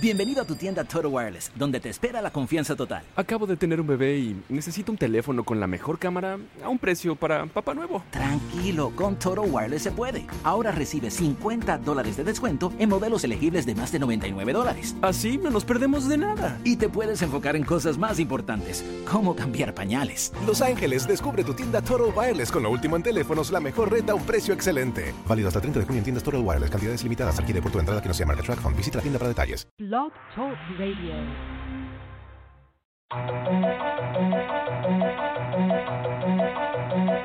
Bienvenido a tu tienda Total Wireless, donde te espera la confianza total. Acabo de tener un bebé y necesito un teléfono con la mejor cámara a un precio para papá nuevo. Tranquilo, con Total Wireless se puede. Ahora recibes $50 de descuento en modelos elegibles de más de $99. Así no nos perdemos de nada. Y te puedes enfocar en cosas más importantes, como cambiar pañales. Los Ángeles, descubre tu tienda Total Wireless con lo último en teléfonos, la mejor red a un precio excelente. Válido hasta el 30 de junio en tiendas Total Wireless. Cantidades limitadas. Adquiere por tu entrada que no sea marca Track Phone. Visita la tienda para detalles. Blog Talk Radio.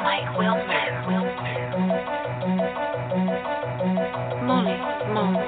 Mike Wilson. Molly Moon.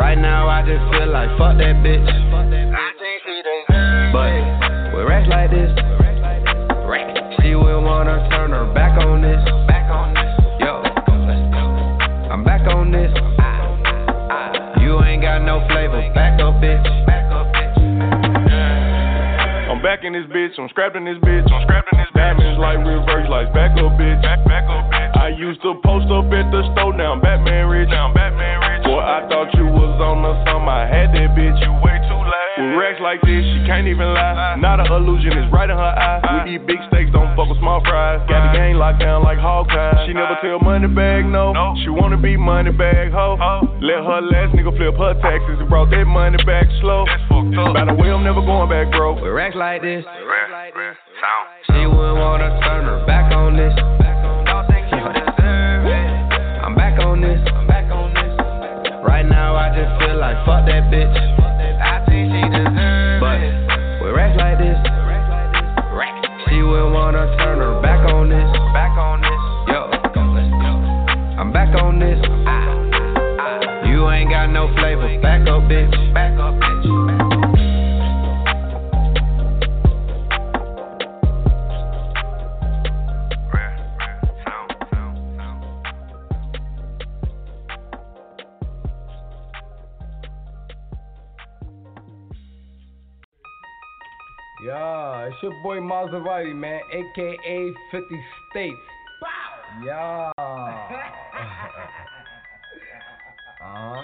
Right now I just feel like fuck that bitch. But with racks like this, she would wanna turn her back on this. Yo, I'm back on this. You ain't got no flavor, back up bitch. Back in this bitch, I'm scrapping this bitch. I'm scrapping this bitch. Diamonds like reverse lights, back up bitch. Back up bitch. I used to post up at the store, now I'm Batman rich. Now I'm Batman rich. Boy, I thought you was on the sum, I had that bitch. You way too late. With racks like this, she can't even lie. Not an illusion, it's right in her eye. We eat big steaks, don't fuck with small fries. Got the game locked down like Hawkeye. She never tell money bag no. She wanna be money bag ho. Let her last nigga flip her taxes and brought that money back slow. By the way, I'm never going back, bro. With racks like this, she wouldn't wanna turn her back on this. I'm back on this. Right now I just feel like fuck that bitch. I think she deserves. But with racks like this, she wouldn't wanna turn her back on this. Yo, I'm back on this. You ain't got no flavor, back up bitch. Your boy Maserati, man, a.k.a. 50 States. Wow. Yeah. Uh-huh. Yeah.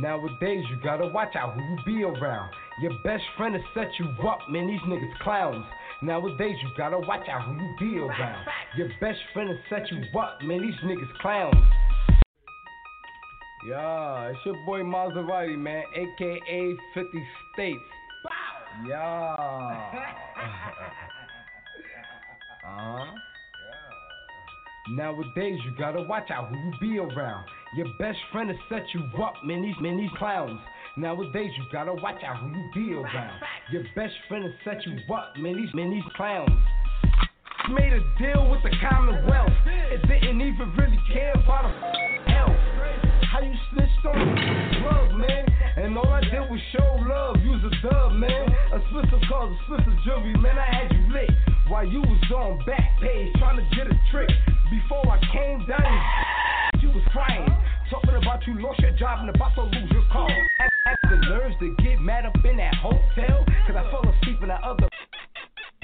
Nowadays, you gotta watch out who you be around. Your best friend will set you up, man, these niggas clowns. Nowadays, you gotta watch out who you be around. Your best friend will set you up, man, these niggas clowns. Yeah, it's your boy Maserati, man, a.k.a. 50 States. Yeah. Uh-huh. Yeah. Nowadays, you gotta watch out who you be around. Your best friend will set you up, man, these clowns. Nowadays, you gotta watch out who you be around. Your best friend will set you up, man, these clowns. Made a deal with the Commonwealth. It didn't even really care about the health. How you snitched on the drug, man? And all I did was show love, use a dub, man. A Swisher cause a Swisher jewelry, man, I had you lit. While you was on back page, trying to get a trick. Before I came down, you was crying. Talking about you lost your job and about to lose your car. I had the nerves to get mad up in that hotel, cause I fell asleep in that other.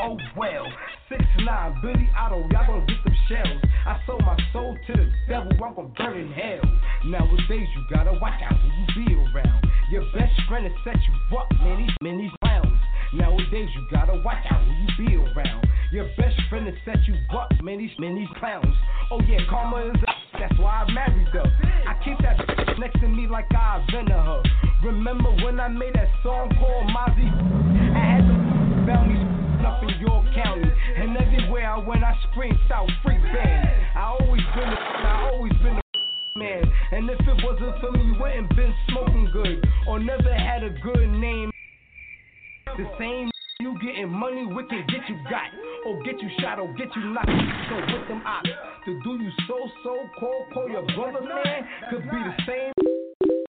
Oh well, 6ix9ine, Billy Otto, y'all gonna get them shells. I sold my soul to the devil, I'm gonna burn in hell. Nowadays you gotta watch out who you be around. Your best friend will set you up, man, these clowns. Nowadays you gotta watch out who you be around. Your best friend will set you up, man, these clowns. Oh yeah, karma is up, that's why I married her. I keep that bitch next to me like I invented her. Remember when I made that song called Mozzy? I had them bounties up in York County, and everywhere I went I screamed out freak band. I always been the man, and if it wasn't for me you wouldn't been smoking good, or never had a good name. The same you getting money with can get you got, or get you shot, or get you knocked. So with them ops to do you so cold, call your brother man, could be the same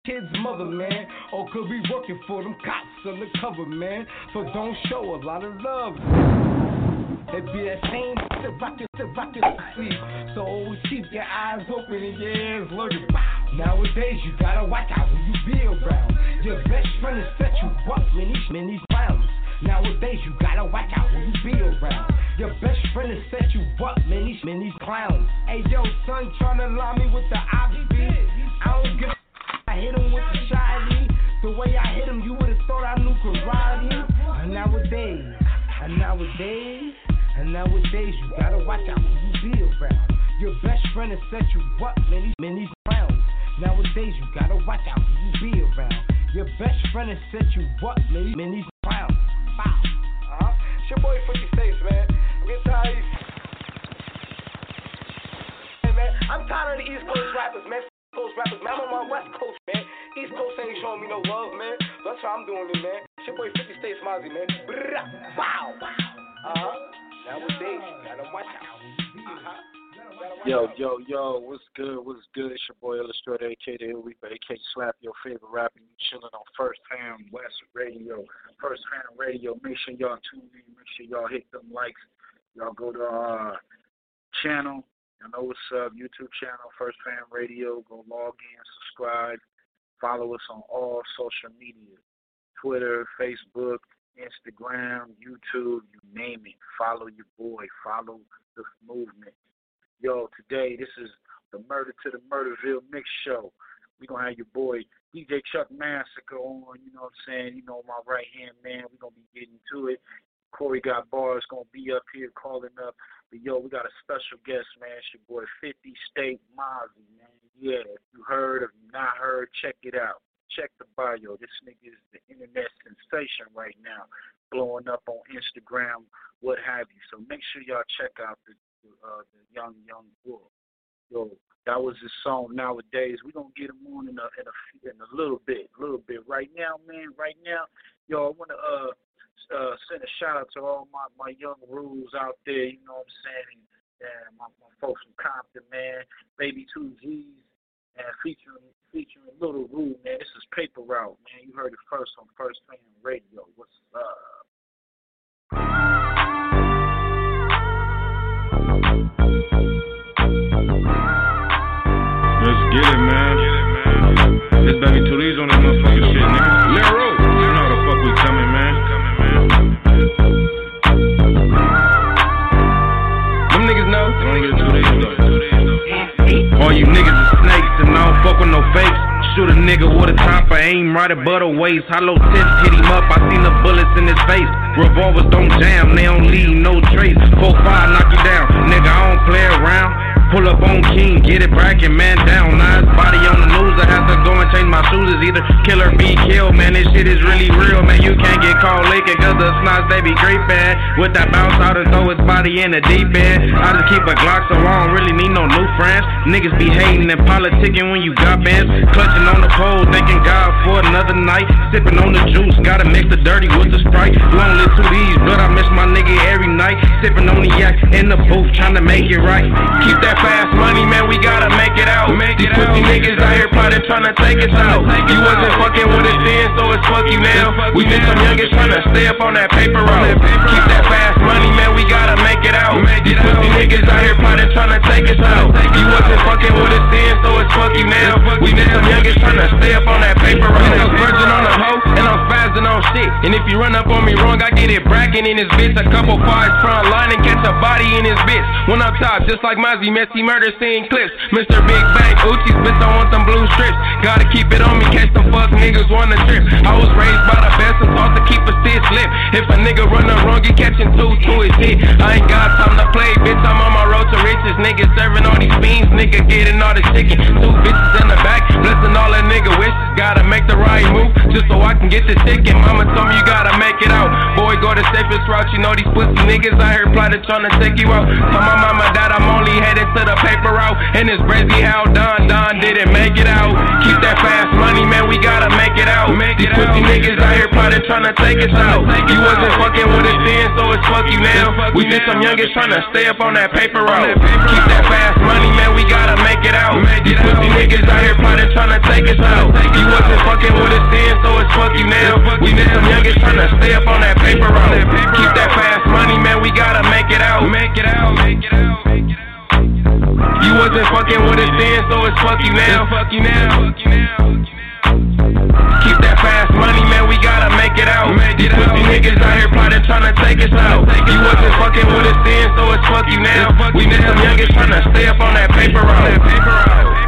kid's mother, man, or could be working for them cops undercover, man. So don't show a lot of love. It be that same rocket sleep. So always keep your eyes open and your ears lurking. Nowadays you gotta watch out who you be around. Your best friend will set you up, many clowns. Nowadays you gotta watch out who you be around. Your best friend will set you up, many clowns. Hey yo, son, tryna lie me with the obby. I don't give. I hit him with the shotty. The way I hit him, you would've thought I knew karate. And nowadays, you gotta watch out who you be around. Your best friend will set you up, many clowns. Nowadays, you gotta watch out who you be around. Your best friend will set you up, many clowns. Wow. Uh-huh. It's your boy 50 States, man. I'm getting tired of these. Hey, man, I'm tired of the East Coast rappers, man. Coast rappers, man, I'm on my West Coast, man. East Coast ain't showing me no love, man. That's how I'm doing it, man. It's your boy 50 States Mozzy, man. Brrrah, wow. Uh-huh. Nowadays, you gotta watch out. Uh-huh. Yo, what's good, It's your boy Illustrator, a.k.a. The Ill Reaper, a.k.a. Slap, your favorite rapper. You chilling on First Fam West Radio, First Fam Radio. Make sure y'all tune in, make sure y'all hit them likes. Y'all go to our channel, you know what's up, YouTube channel, First Fam Radio. Go log in, subscribe, follow us on all social media, Twitter, Facebook, Instagram, YouTube, you name it. Follow your boy, follow the movement. Yo, today, this is the Murder to the Murderville Mix Show. We're going to have your boy, DJ Chuck Massacre on, you know what I'm saying? You know, my right-hand man, we're going to be getting to it. Corey Got Bars going to be up here calling up. But, yo, we got a special guest, man. It's your boy, 50 States Mozzy, man. Yeah, if you heard, if you not heard, check it out. Check the bio. This nigga is the internet sensation right now, blowing up on Instagram, what have you. So make sure y'all check out the young boy. Yo, that was his song. Nowadays, we're gonna get him on in a little bit. Right now, yo, I wanna send a shout out to all my young rules out there. You know what I'm saying? And my folks from Compton, man. Baby 2G's and featuring Lil Rude, man. This is Paper Route, man. You heard it first on First Fam Radio. What's up? Let's get it, man. This Baby 2G's on that motherfucking shit, nigga. Lil Rude, you know how the fuck we coming, man. Them niggas know. They don't get 2G's, though. All you niggas are snakes, and I don't fuck with no fakes. Shoot a nigga with a chopper, aim right above the waist. Hollow tips hit him up, I seen the bullets in his face. Revolvers don't jam, they don't leave no trace. 4-5 knock you down, nigga, I don't play around. Pull up on King, get it bracket, man down. Nice body on the news, I have to go and change my shoes. It's either kill or be killed, man. This shit is really real, man. You can't get caught leaking, cause the snots, they be creepin'. With that bounce out and throw his body in the deep end. I just keep a Glock, so I don't really need no new friends. Niggas be hating and politicking when you got bands. Clutching on the pole, thanking God for another night. Sipping on the juice, gotta mix the dirty with the Sprite. Lonely to these, but I miss my nigga every night. Sipping on the yak in the booth, trying to make it right. Keep that fast money, man, we gotta make it out. These pussy niggas out here plotting, tryna take us out. You wasn't fucking with us then, so it's fuck you now. We been some youngins tryna stay up on that paper route. Keep that fast money, man, we gotta make it out. These pussy niggas out here plotting, tryna take us out. You wasn't fucking with us then, so it's fuck you now. We been some youngins tryna stay up on that paper route. I'm virgin on a hoe, and I'm spazzing on shit. And if you run up on me wrong, I get it bragging in this bitch. A couple fires front line and catch a body in this bitch. When I'm top, just like Mozzy, man. See murder scene clips, Mr. Big Bang, Uchi's bitch, I want them blue strips. Gotta keep it on me, catch them fuck niggas wanna trip. I was raised by the best and taught to keep a stiff lip. If a nigga run up wrong, he catching two to his hit. I ain't got time to play, bitch, I'm on my road to riches. Niggas serving all these beans, nigga getting all the chicken. Two bitches in the back, blessing all that nigga wishes. Gotta make the right move, just so I can get the chicken. Mama told me you gotta make it out. Boy, go the safest route, you know these pussy niggas out here plotting trying to take you out. Tell my mama that I'm only headed to the paper route. And it's crazy how Don didn't make it out. Keep that fast money, man, we gotta make it out. These pussy niggas out here plotting tryna take us out. You wasn't fucking with us then, so it's fuck you now. We been some youngins tryna stay up on that paper route. Keep that fast money, man, we gotta make it out. These pussy niggas out here plotting tryna take us out. You wasn't fucking with us then, so it's fuck you now. We been some youngins tryna stay up on that paper route. Keep that fast money, man, we gotta make it out. Make it out. You wasn't fucking with us then, so it's fuck you now. Keep that fast money, man, we gotta make it out. These pussy niggas out here plotting, tryna take us out. You wasn't fucking with us then, so it's fuck you now. We been some youngins tryna stay up on that paper route.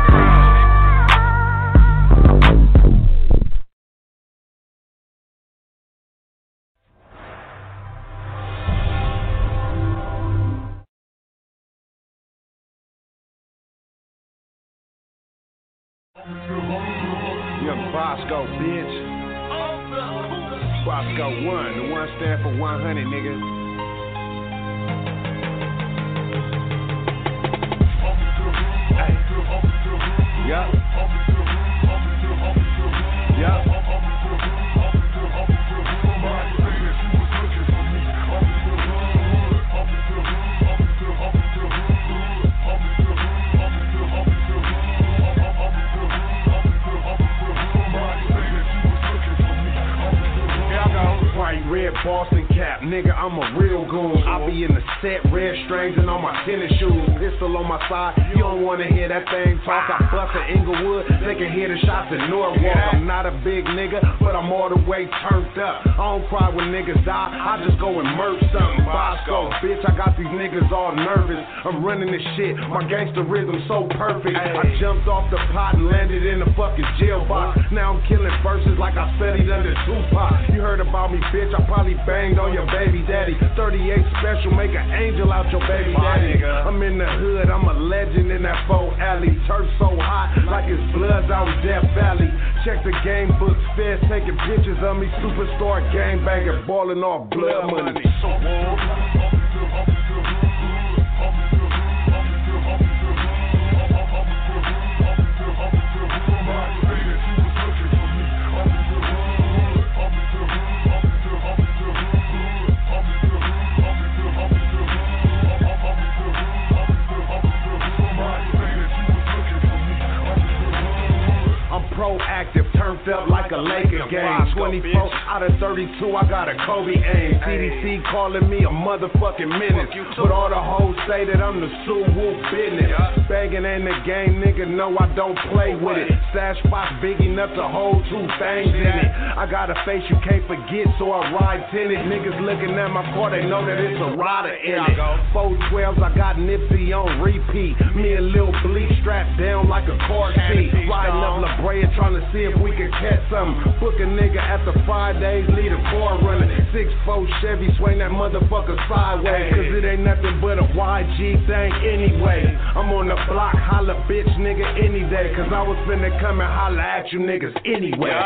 Young Bosco, bitch. Bosco 1, the 1 stand for 100, nigga. Hey. Yup. that Boston cap, nigga, I'm a real goon. I be in the set, red strings and on my tennis shoes. Pistol on my side, you don't wanna hear that thing talk. I bust in Inglewood, they can hear the shots in Norwalk. I'm not a big nigga, but I'm all the way turned up. I don't cry when niggas die, I just go and murk something. Bosco, bitch, I got these niggas all nervous. I'm running this shit, my gangsterism so perfect. I jumped off the pot and landed in the fucking jail box. Now I'm killing verses like I studied under Tupac. You heard about me, bitch, I probably banged on your baby daddy. 38 special, make an angel out your baby daddy. I'm in the hood, I'm a legend in that faux alley. Turf so hot, like it's bloods out in Death Valley. Check the game books, feds taking pictures of me. Superstar gangbanger, balling off blood money. Proactive, turned up like a Laker game. 24 out of 32, I got a Kobe aim. CDC calling me a motherfucking menace, but all the hoes say that I'm the Sue Wolf business. Banging in the game, nigga, no, I don't play with it. Stash box big enough to hold two things in it. I got a face you can't forget, so I ride tinted. Niggas looking at my car, they know that it's a rider in it. 412s, I got Nipsey on repeat. Me and Lil Bleak strapped down like a car seat. Riding up La Brea, trying to see if we could catch something. Book a nigga after 5 days, lead a car running. 6'4 Chevy, swing that motherfucker sideways. Cause it ain't nothing but a YG thing anyway. I'm on the block, holla bitch nigga any day. Cause I was finna come and holla at you niggas anyway.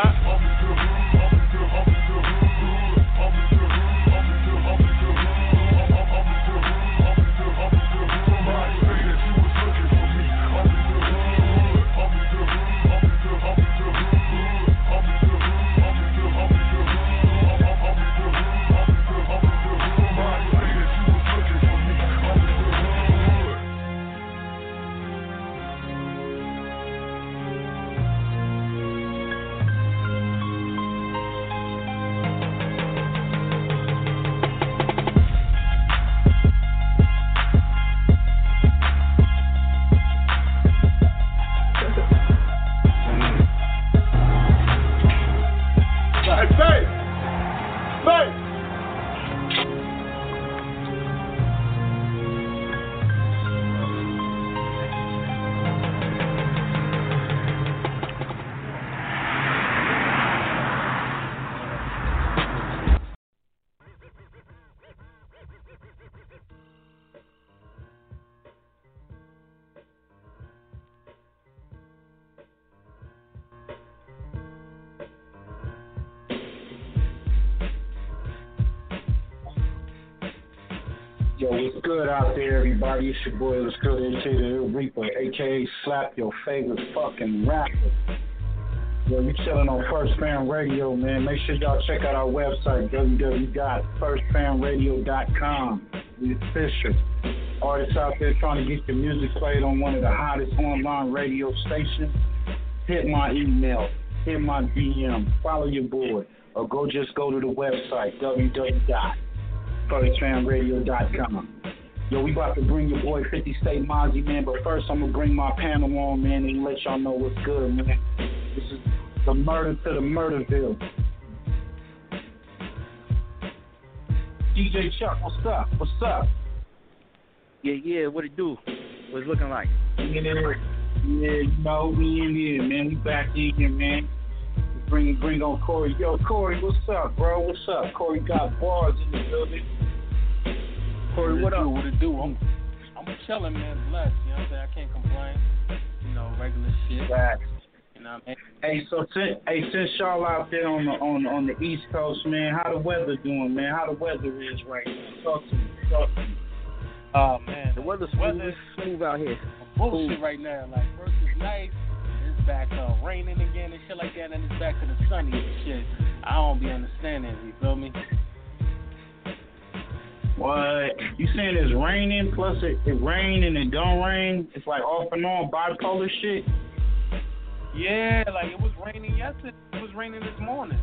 Good out there, everybody. It's your boy, Let's Go to Illustrator, Reaper, aka Slap, your favorite fucking rapper. Yo, you chilling on First Fam Radio, man. Make sure y'all check out our website, www.firstfamradio.com. The official artists out there trying to get your music played on one of the hottest online radio stations. Hit my email, hit my DM, follow your boy, or just go to the website, www.firstfamradio.com. Yo, we about to bring your boy 50 States Mozzy, man, but first I'm going to bring my panel on, man, and let y'all know what's good, man. This is the murder to the Murderville. DJ Chuck, what's up? What's up? Yeah, what it do? What's it looking like? We in here, man. We back in here, man. Bring on Corey. Yo, Corey, what's up, bro? What's up? Corey got bars in the building. Corey, what up? What it do? I'm chilling, man. Blessed. You know what I'm saying? I can't complain. You know, regular shit. Right. You know what I mean? Hey, since y'all out there on the East Coast, man, how the weather doing, man? How the weather is right now? Talk to me. Oh man, the weather's smooth out here. Bullshit right now. Like first is nice. It's back raining again and shit like that, and it's back to the sunny and shit. I don't be understanding. You feel me? What? You saying it's raining, plus it rain and it don't rain? It's like off and on bipolar shit? Yeah, like it was raining yesterday. It was raining this morning.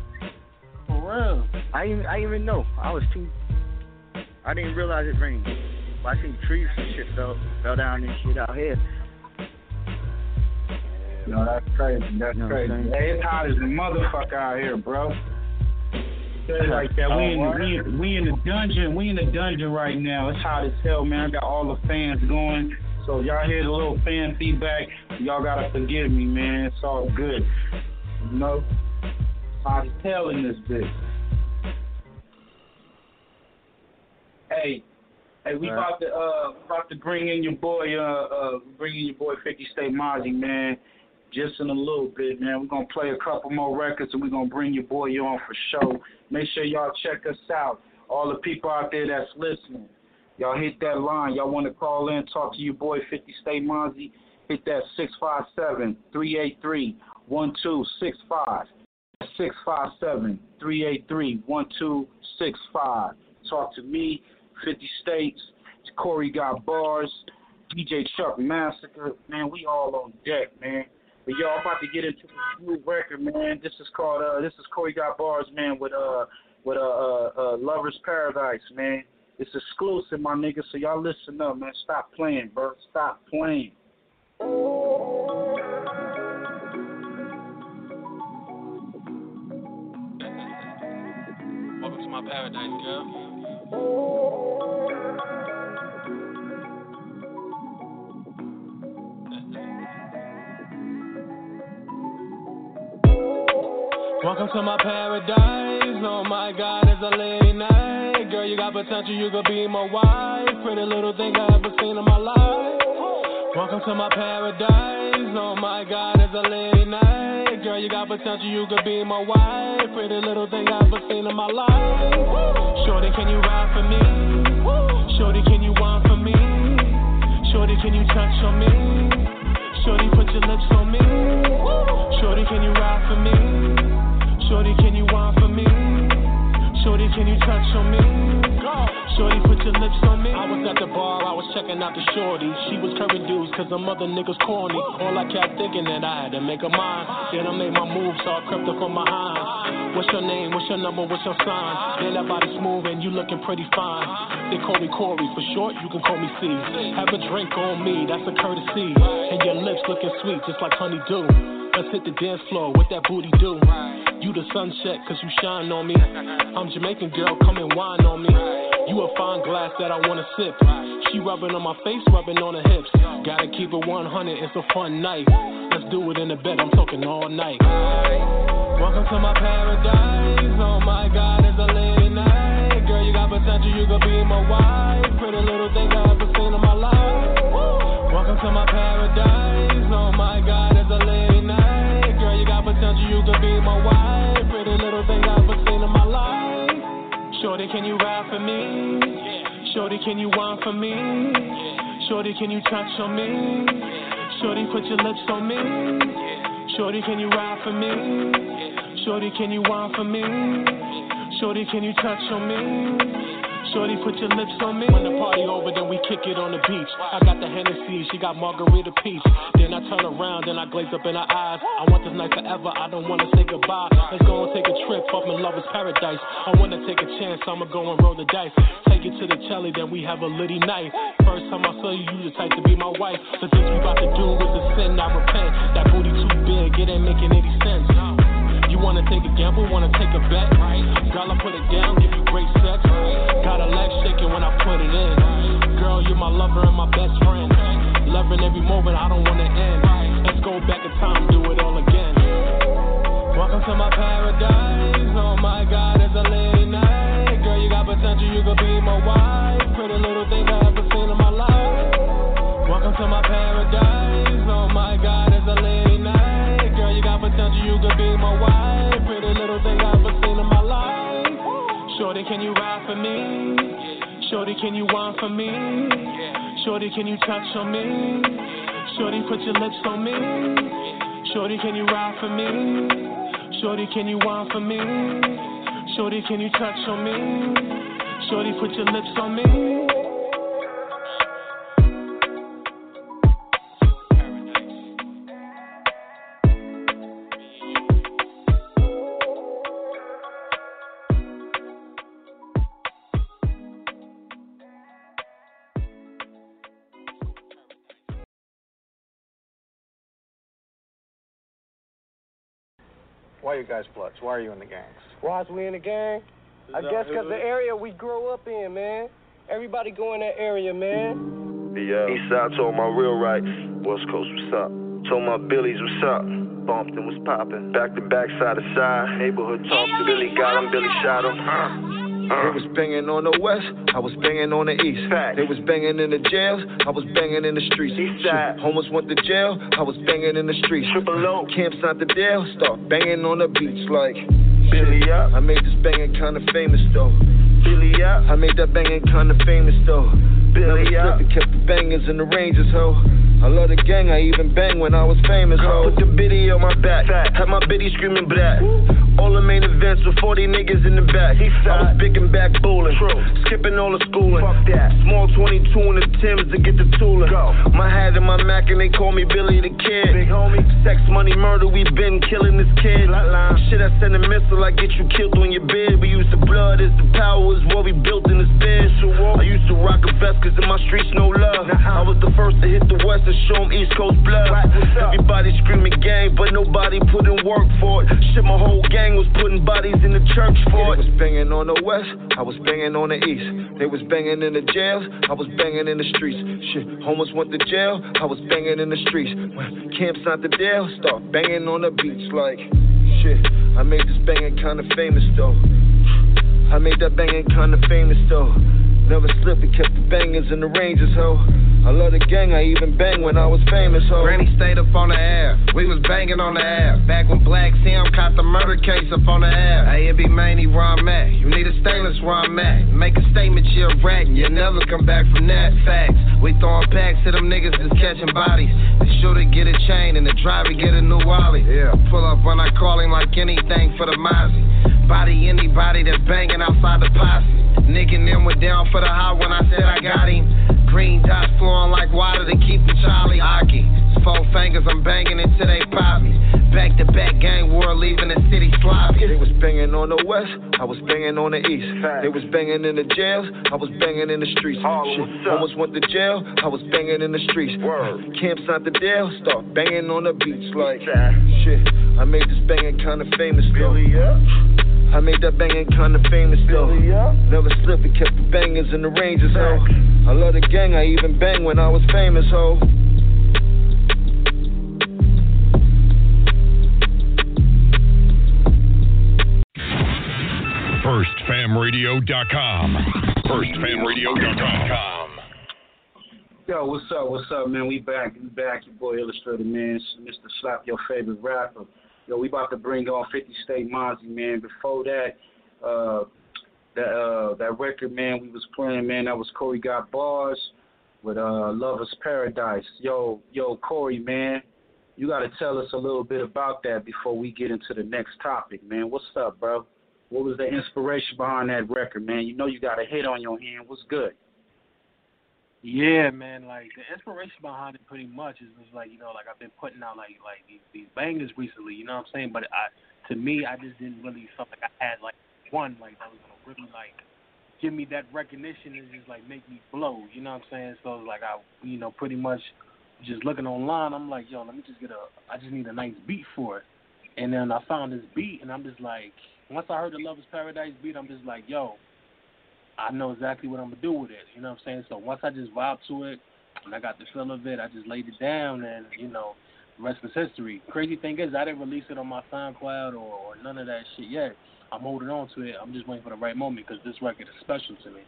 For real. I didn't even know. I didn't realize it rained. But I seen trees and shit fell down and shit out here. No, that's crazy. That's crazy. Hey, it's hot as a motherfucker out here, bro. Like that. We in the dungeon right now. It's hot as hell, man. I got all the fans going. So if y'all hear the little fan feedback, y'all gotta forgive me, man. It's all good. You know, hot as hell in this bitch. Hey, we about to bring in your boy 50 States Mozzy, man. Just in a little bit, man. We're going to play a couple more records, and we're going to bring your boy on for show. Make sure y'all check us out. All the people out there that's listening, y'all hit that line. Y'all want to call in, talk to your boy 50 States Mozzy, hit that 657-383-1265. 657-383-1265. Talk to me, 50 States, Corey Got Bars, DJ Chuck Massacre. Man, we all on deck, man. But y'all about to get into this new record, man. This is called this is Corey Got Bars, man, with Lover's Paradise, man. It's exclusive, my nigga. So y'all listen up, man. Stop playing, bro. Stop playing. Welcome to my paradise, girl. Welcome to my paradise, oh my God, it's a late night. Girl, you got potential, you could be my wife. Pretty little thing I ever seen in my life. Welcome to my paradise, oh my God, it's a late night. Girl, you got potential, you could be my wife. Pretty little thing I ever seen in my life. Shorty, can you ride for me? Shorty, can you wine for me? Shorty, can you touch on me? Shorty, put your lips on me. Shorty, can you ride for me? Shorty, can you wine for me? Shorty, can you touch on me? Shorty, put your lips on me. I was at the bar, I was checking out the shorty. She was curving dudes, cause her mother niggas corny. All I kept thinking that I had to make her mine. Then I made my move, so I crept up from behind. What's your name? What's your number? What's your sign? Then that body's smooth and you looking pretty fine. They call me Corey, for short, you can call me C. Have a drink on me, that's a courtesy. And your lips looking sweet, just like honeydew. Let's hit the dance floor with that booty do. You the sunset, cause you shine on me. I'm Jamaican, girl, come and wine on me. You a fine glass that I wanna sip. She rubbing on my face, rubbing on her hips. Gotta keep it 100, it's a fun night. Let's do it in the bed, I'm talking all night. Welcome to my paradise, oh my God, it's a late night. Girl, you got potential, you could be my wife. Pretty little thing I ever seen in my life. Welcome to my paradise, oh my God, it's a late night. Girl, you got potential, you could be my wife. Pretty little thing I've ever seen in my life. Shorty, can you ride for me? Shorty, can you wine for me? Shorty, can you touch on me? Shorty, put your lips on me. Shorty, can you ride for me? Shorty, can you wine for me? Shorty, can you touch on me? Shorty, put your lips on me. When the party over, then we kick it on the beach. I got the Hennessy, she got margarita peach. Then I turn around, then I glaze up in her eyes. I want this night forever, I don't want to say goodbye. Let's go and take a trip up in Lover's Paradise. I want to take a chance, I'ma go and roll the dice. Take it to the telly, then we have a litty night. First time I saw you, you the type to be my wife. The things we about to do is a sin, I repent. That booty too big, it ain't making any sense. You wanna take a gamble, wanna take a bet? Girl, I put it down, give you great sex. Got a leg shaking when I put it in. Girl, you're my lover and my best friend. Loving every moment, I don't wanna end. Let's go back in time, do it all again. Welcome to my paradise, oh my God, it's a late night. Girl, you got potential, you could be my wife. Pretty little thing I ever seen in my life. Welcome to my paradise, oh my God, it's a late night. You got potential, you could be my wife. Pretty little thing I've ever seen in my life. Shorty, can you ride for me? Shorty, can you wine for me? Shorty, can you touch on me? Shorty, put your lips on me. Shorty, can you ride for me? Shorty, can you wine for me? Shorty, can you touch on me? Shorty, put your lips on me. are you guys Bloods? Why are you in the gangs? Why is we in the gang? I guess because the area we grew up in, man. Everybody go in that area, man. The Eastside told my real rights. West Coast, what's up? Told my Billies, what's up? Bumped and was popping. Back to back, side to side. Neighborhood talk. Billy got him, Billy shot him. They was banging on the west, I was banging on the east. Fact. They was banging in the jails, I was banging in the streets. Eastside. Homeless went to jail, I was banging in the streets. Triple O. Camps out the deal, start banging on the beach like Billy up. I made this banging kinda famous though. Billy up. I made that banging kinda famous though. Billy up. Never slipped, kept the bangers in the ranges, ho. I love the gang, I even bang when I was famous, ho. Put the biddy on my back, had my biddy screaming black. All the main events with 40 niggas in the back. I was big and back bowling, skipping all the schooling. Fuck that. Small 22 in the Timbs to get the tooling. My hat and my Mac and they call me Billy the Kid. Big homie. Sex, money, murder, we been killing this kid. Flatline. Shit, I send a missile, I get you killed on your bed. We use the blood as the power, is what we built in this bed. I used to rock a vest cause in my streets no love. I was the first to hit the west and show them East Coast blood. Everybody screaming gang, but nobody put in work for it. Shit, my whole gang was putting bodies in the church for it. They was banging on the west, I was banging on the east. They was banging in the jails, I was banging in the streets. Shit, homeless went to jail, I was banging in the streets. Camps out the deal, start banging on the beach like shit. I made this banging kinda famous though. I made that banging kinda famous though. Never slipped, and kept the bangers in the ranges, ho. I love the gang, I even bang when I was famous, ho. Granny stayed up on the air, we was banging on the air. Back when Black Sam caught the murder case up on the air. Hey, it be mainly where I'm at, you need a stainless where I'm at. Make a statement, you're a rat, and you'll never come back from that. Facts, we throwing packs to them niggas that's catching bodies. The shooter get a chain, and the driver get a new Wally. Yeah. Pull up when I call him like anything for the Mozzie. Body anybody that's banging outside the posse. Nick and them were down for the hot when I said I got him. Green dots flowing like water to keep the Charlie hockey. Four fingers, I'm banging until they pop me. Back to back gang war, leaving the city sloppy. They was banging on the west, I was banging on the east. They was banging in the jails, I was banging in the streets. Shit, almost went to jail, I was banging in the streets. Camps out the deal, start banging on the beach like shit. I made this banging kinda famous though. I made that banging kinda famous though. Never slipped, and kept the bangers in the ranges, ho. I love the gang, I even bang when I was famous, ho. Firstfamradio.com. Firstfamradio.com. Yo, what's up, man? We back, your boy Illustrator, man. It's Mr. Slap, your favorite rapper. Yo, we about to bring on 50 States Mozzy, man. Before that, that record, man, we was playing, man, that was Corey Got Bars with Lover's Paradise. Yo, Corey, man, you got to tell us a little bit about that before we get into the next topic, man. What's up, bro? What was the inspiration behind that record, man? You know you got a hit on your hand. What's good? Yeah, man, like, the inspiration behind it pretty much is just like, you know, like, I've been putting out, like these bangers recently, you know what I'm saying? But to me, I just didn't really feel like I had, like, one, like, that was going to really, like, give me that recognition and just, like, make me blow, you know what I'm saying? So, like, I, you know, pretty much just looking online, I'm like, yo, let me just I just need a nice beat for it. And then I found this beat, and I'm just like, once I heard the Love is Paradise beat, I'm just like, yo, I know exactly what I'm going to do with it, you know what I'm saying? So once I just vibed to it, and I got the feel of it, I just laid it down, and, you know, the rest was history. Crazy thing is, I didn't release it on my SoundCloud or none of that shit yet. I'm holding on to it. I'm just waiting for the right moment because this record is special to me.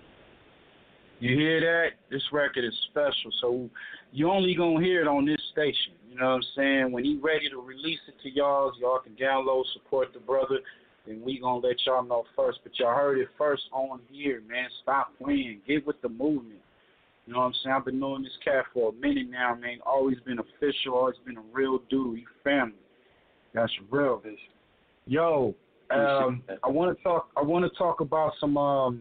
You hear that? This record is special. So you only going to hear it on this station, you know what I'm saying? When he ready to release it to y'all, y'all can download, support the brother, and we going to let y'all know first. But y'all heard it first on here, man. Stop playing. Get with the movement. You know what I'm saying? I've been knowing this cat for a minute now, man. Always been official. Always been a real dude. You family. That's real. Yo, I want to talk about some,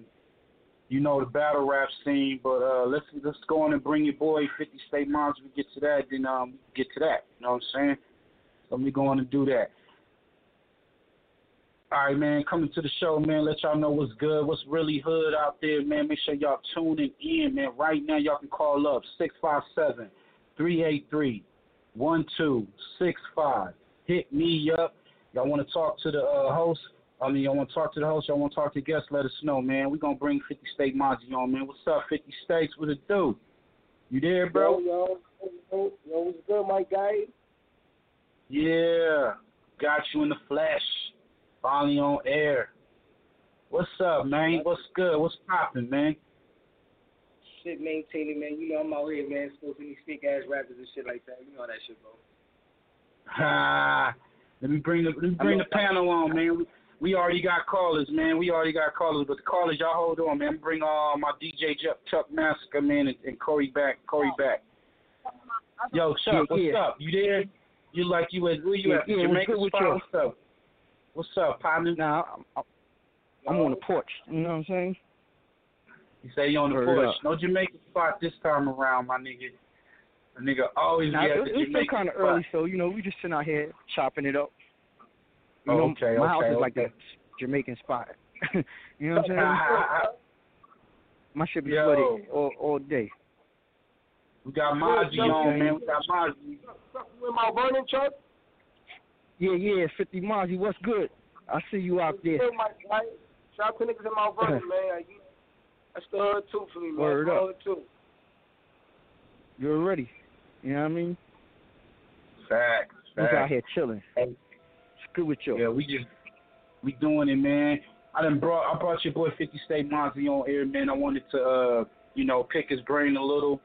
you know, the battle rap scene. But let's go on and bring your boy 50 States Mozzy. We get to that, then we get to that. You know what I'm saying? So let me go on and do that. All right, man, coming to the show, man, let y'all know what's good, what's really hood out there, man. Make sure y'all tuning in, man. Right now, y'all can call up 657-383-1265. Hit me up Y'all want to talk to the host? I mean, y'all want to talk to the host? Y'all want to talk to guests? Let us know, man. We're going to bring 50 State Mozzy on, man. What's up, 50 States? What it do? You there, bro? Yo, what's good, my guy? Yeah. Got you in the flesh. Finally on air. What's up, man? What's good? What's poppin', man? Shit, maintaining, man. You know I'm out here, man. Supposed to be sick-ass rappers and shit like that. You know how that shit go. Ha! Let me bring the panel on, man. We already got callers, man. But the callers, y'all hold on, man. Bring my DJ Chuck Massacre, man, and Corey back. Yo, Chuck, what's up? You there? You like you at? Where you at? Jamaica? What's up, partner? Nah, I'm on the porch. You know what I'm saying? You say you on the porch. Up. No Jamaican spot this time around, my nigga. A nigga always now, get the Jamaican spot. It's still kind of early, so, you know, we just sitting out here chopping it up. You know, my house is like that Jamaican spot. You know what I'm saying? My shit be flooded all day. We got Mozzy on, man. We got Mozzy. Something with Mount Vernon, Chuck? Yeah, 50 Mozzy. What's good? I see you out there. Shout out to niggas in Mount Vernon, man. That's the hood too for me, man. Word up. You're ready. You know what I mean? Facts. We out here chilling. Hey. It's good with you. Yeah, we doing it, man. I brought your boy 50 State Mozzy on air, man. I wanted to pick his brain a little.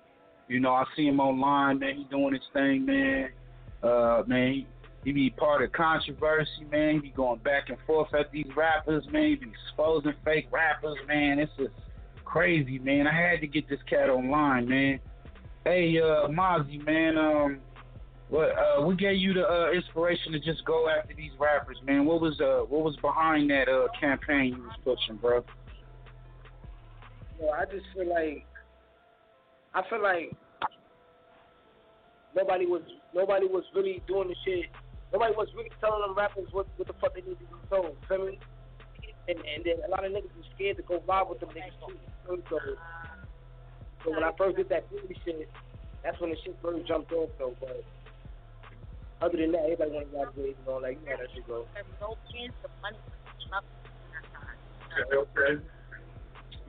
You know, I see him online, man. He doing his thing, man. He be part of controversy, man. He be going back and forth at these rappers, man. He be exposing fake rappers, man. It's just crazy, man. I had to get this cat online, man. Hey, Mozzy, man. What gave you the inspiration to just go after these rappers, man? What was behind that campaign you was pushing, bro? Well, I feel like nobody was really doing the shit. Nobody was really telling them rappers what the fuck they needed to be told, feel me? And then a lot of niggas was scared to go vibe with them niggas too. So when I first did that movie shit, that's when the shit really jumped off though. But other than that, everybody wanted to rap with it, you know, like, yeah, that shit go. Okay.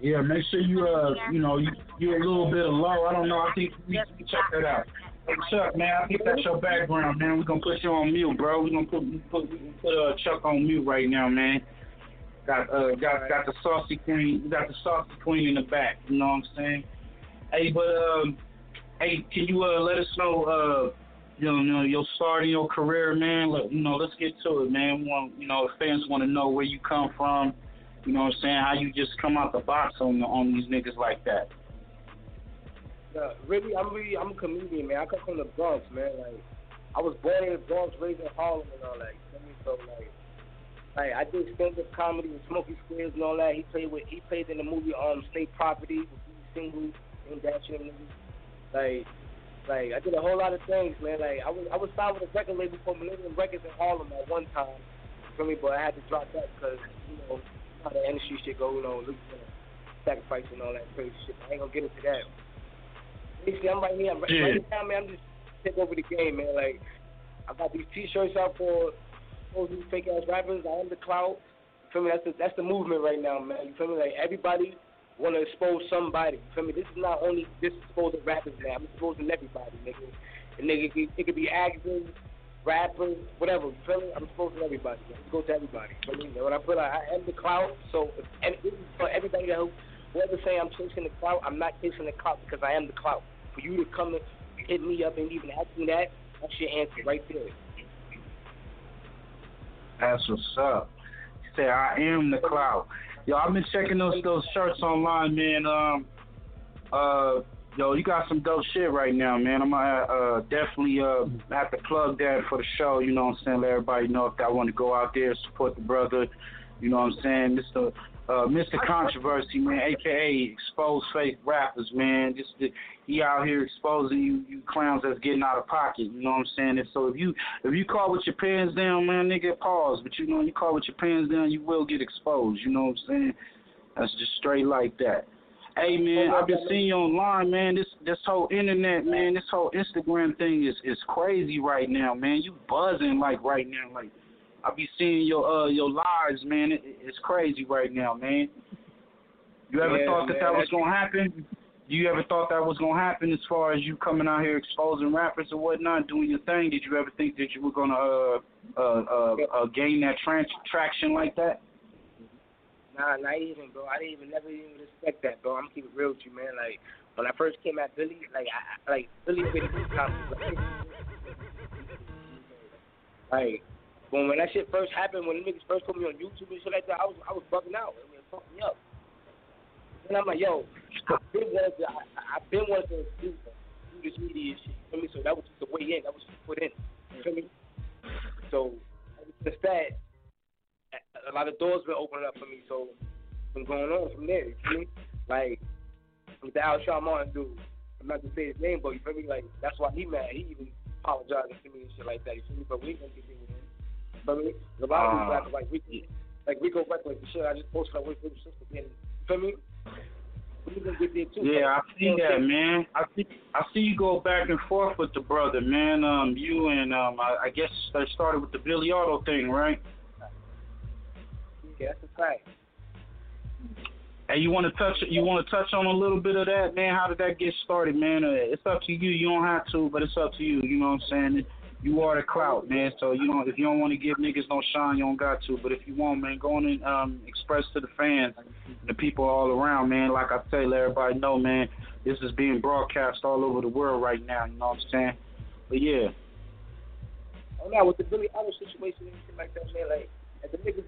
Yeah, make sure you a little bit of low. I don't know. I think we can check that out. Hey, Chuck, man, I think that's your background, man. We're going to put you on mute, bro. We're going to put Chuck on mute right now, man. Got the saucy queen. We got the saucy queen in the back. You know what I'm saying? Hey, but, can you let us know, your start in your career, man? Let's get to it, man. We want, fans want to know where you come from. You know what I'm saying? How you just come out the box on these niggas like that? I'm a comedian, man. I come from the Bronx, man. Like, I was born in the Bronx, raised in Harlem and all that. So like I did stand-up comedy with Smokey Squares and all that. He played in the movie State Property with Single and that shit. Like I did a whole lot of things, man. Like I was signed with a record label for Millennium Records in Harlem at one time, for me, but I had to drop that because how the industry shit go, looking for sacrifice and all that crazy shit. I ain't gonna get into that. Basically, I'm right here. Right now, man, I'm just taking over the game, man. Like, I got these T-shirts out for those fake-ass rappers. I am the clout. You feel me? That's the movement right now, man. You feel me? Like, everybody want to expose somebody. You feel me? This is not only just exposing rappers, man. I'm exposing everybody, nigga. And nigga, it could be actors, rappers, whatever, you feel me? I'm supposed to everybody, man. Let's go to everybody. You feel me? When I put out, I am the clout, so this is for everybody that whoever say I'm chasing the clout, I'm not chasing the clout because I am the clout. For you to come and hit me up and even ask me that, that's your answer right there. That's what's up. You said, I am the clout. Yo, I've been checking those shirts online, man. Yo, you got some dope shit right now, man. I'm gonna definitely have to plug that for the show. You know what I'm saying? Let everybody know if I want to go out there, support the brother. You know what I'm saying? Mr. Controversy, man, a.k.a. Exposed Fake Rappers, man. He out here exposing you clowns that's getting out of pocket. You know what I'm saying? And so if you call with your pants down, man, nigga, pause. But you call with your pants down, you will get exposed. You know what I'm saying? That's just straight like that. Hey, man, I've been seeing you online, man. This whole internet, man, this whole Instagram thing is crazy right now, man. You buzzing, like, right now. Like, I be seeing your lives, man. It's crazy right now, man. You ever thought that was gonna happen? You ever thought that was gonna happen as far as you coming out here exposing rappers or whatnot, doing your thing? Did you ever think that you were gonna gain that traction like that? Nah, not even, bro. I didn't even never expect that, bro. I'm gonna keep it real with you, man. Like when I first came at Billy, Billy really like when that shit first happened, when the niggas first put me on YouTube and shit like that, I was bugging out. It was fucking me up. And I'm like, yo, I've been wanting to do this media shit. You know me? So that was just the way in. That was just put in. You feel me? So since that, a lot of doors been opening up for me. So been going on from there. You feel me? Like with the Al Sharpton Martin dude, I'm not gonna say his name, but you feel me? Like that's why he mad. He even apologizing to me and shit like that. You feel me? But we ain't gonna get with him. But me, a lot of people like we go back like the shit I just posted on Facebook again. You feel me? Yeah, I see that, man. I see you go back and forth with the brother, man. You and I guess I started with the Billy Otto thing, right? Yeah, that's a fact. Hey, you want to touch on a little bit of that, man? How did that get started, man? It's up to you. You don't have to, but it's up to you. You know what I'm saying? You are the clout, man. So you don't. If you don't want to give niggas no shine, you don't got to. But if you want, man, go on and express to the fans, the people all around, man. Like I say, let everybody know, man. This is being broadcast all over the world right now. You know what I'm saying? But yeah. Oh no, with the Billy Otto situation and shit like that, man. Like, at the niggas,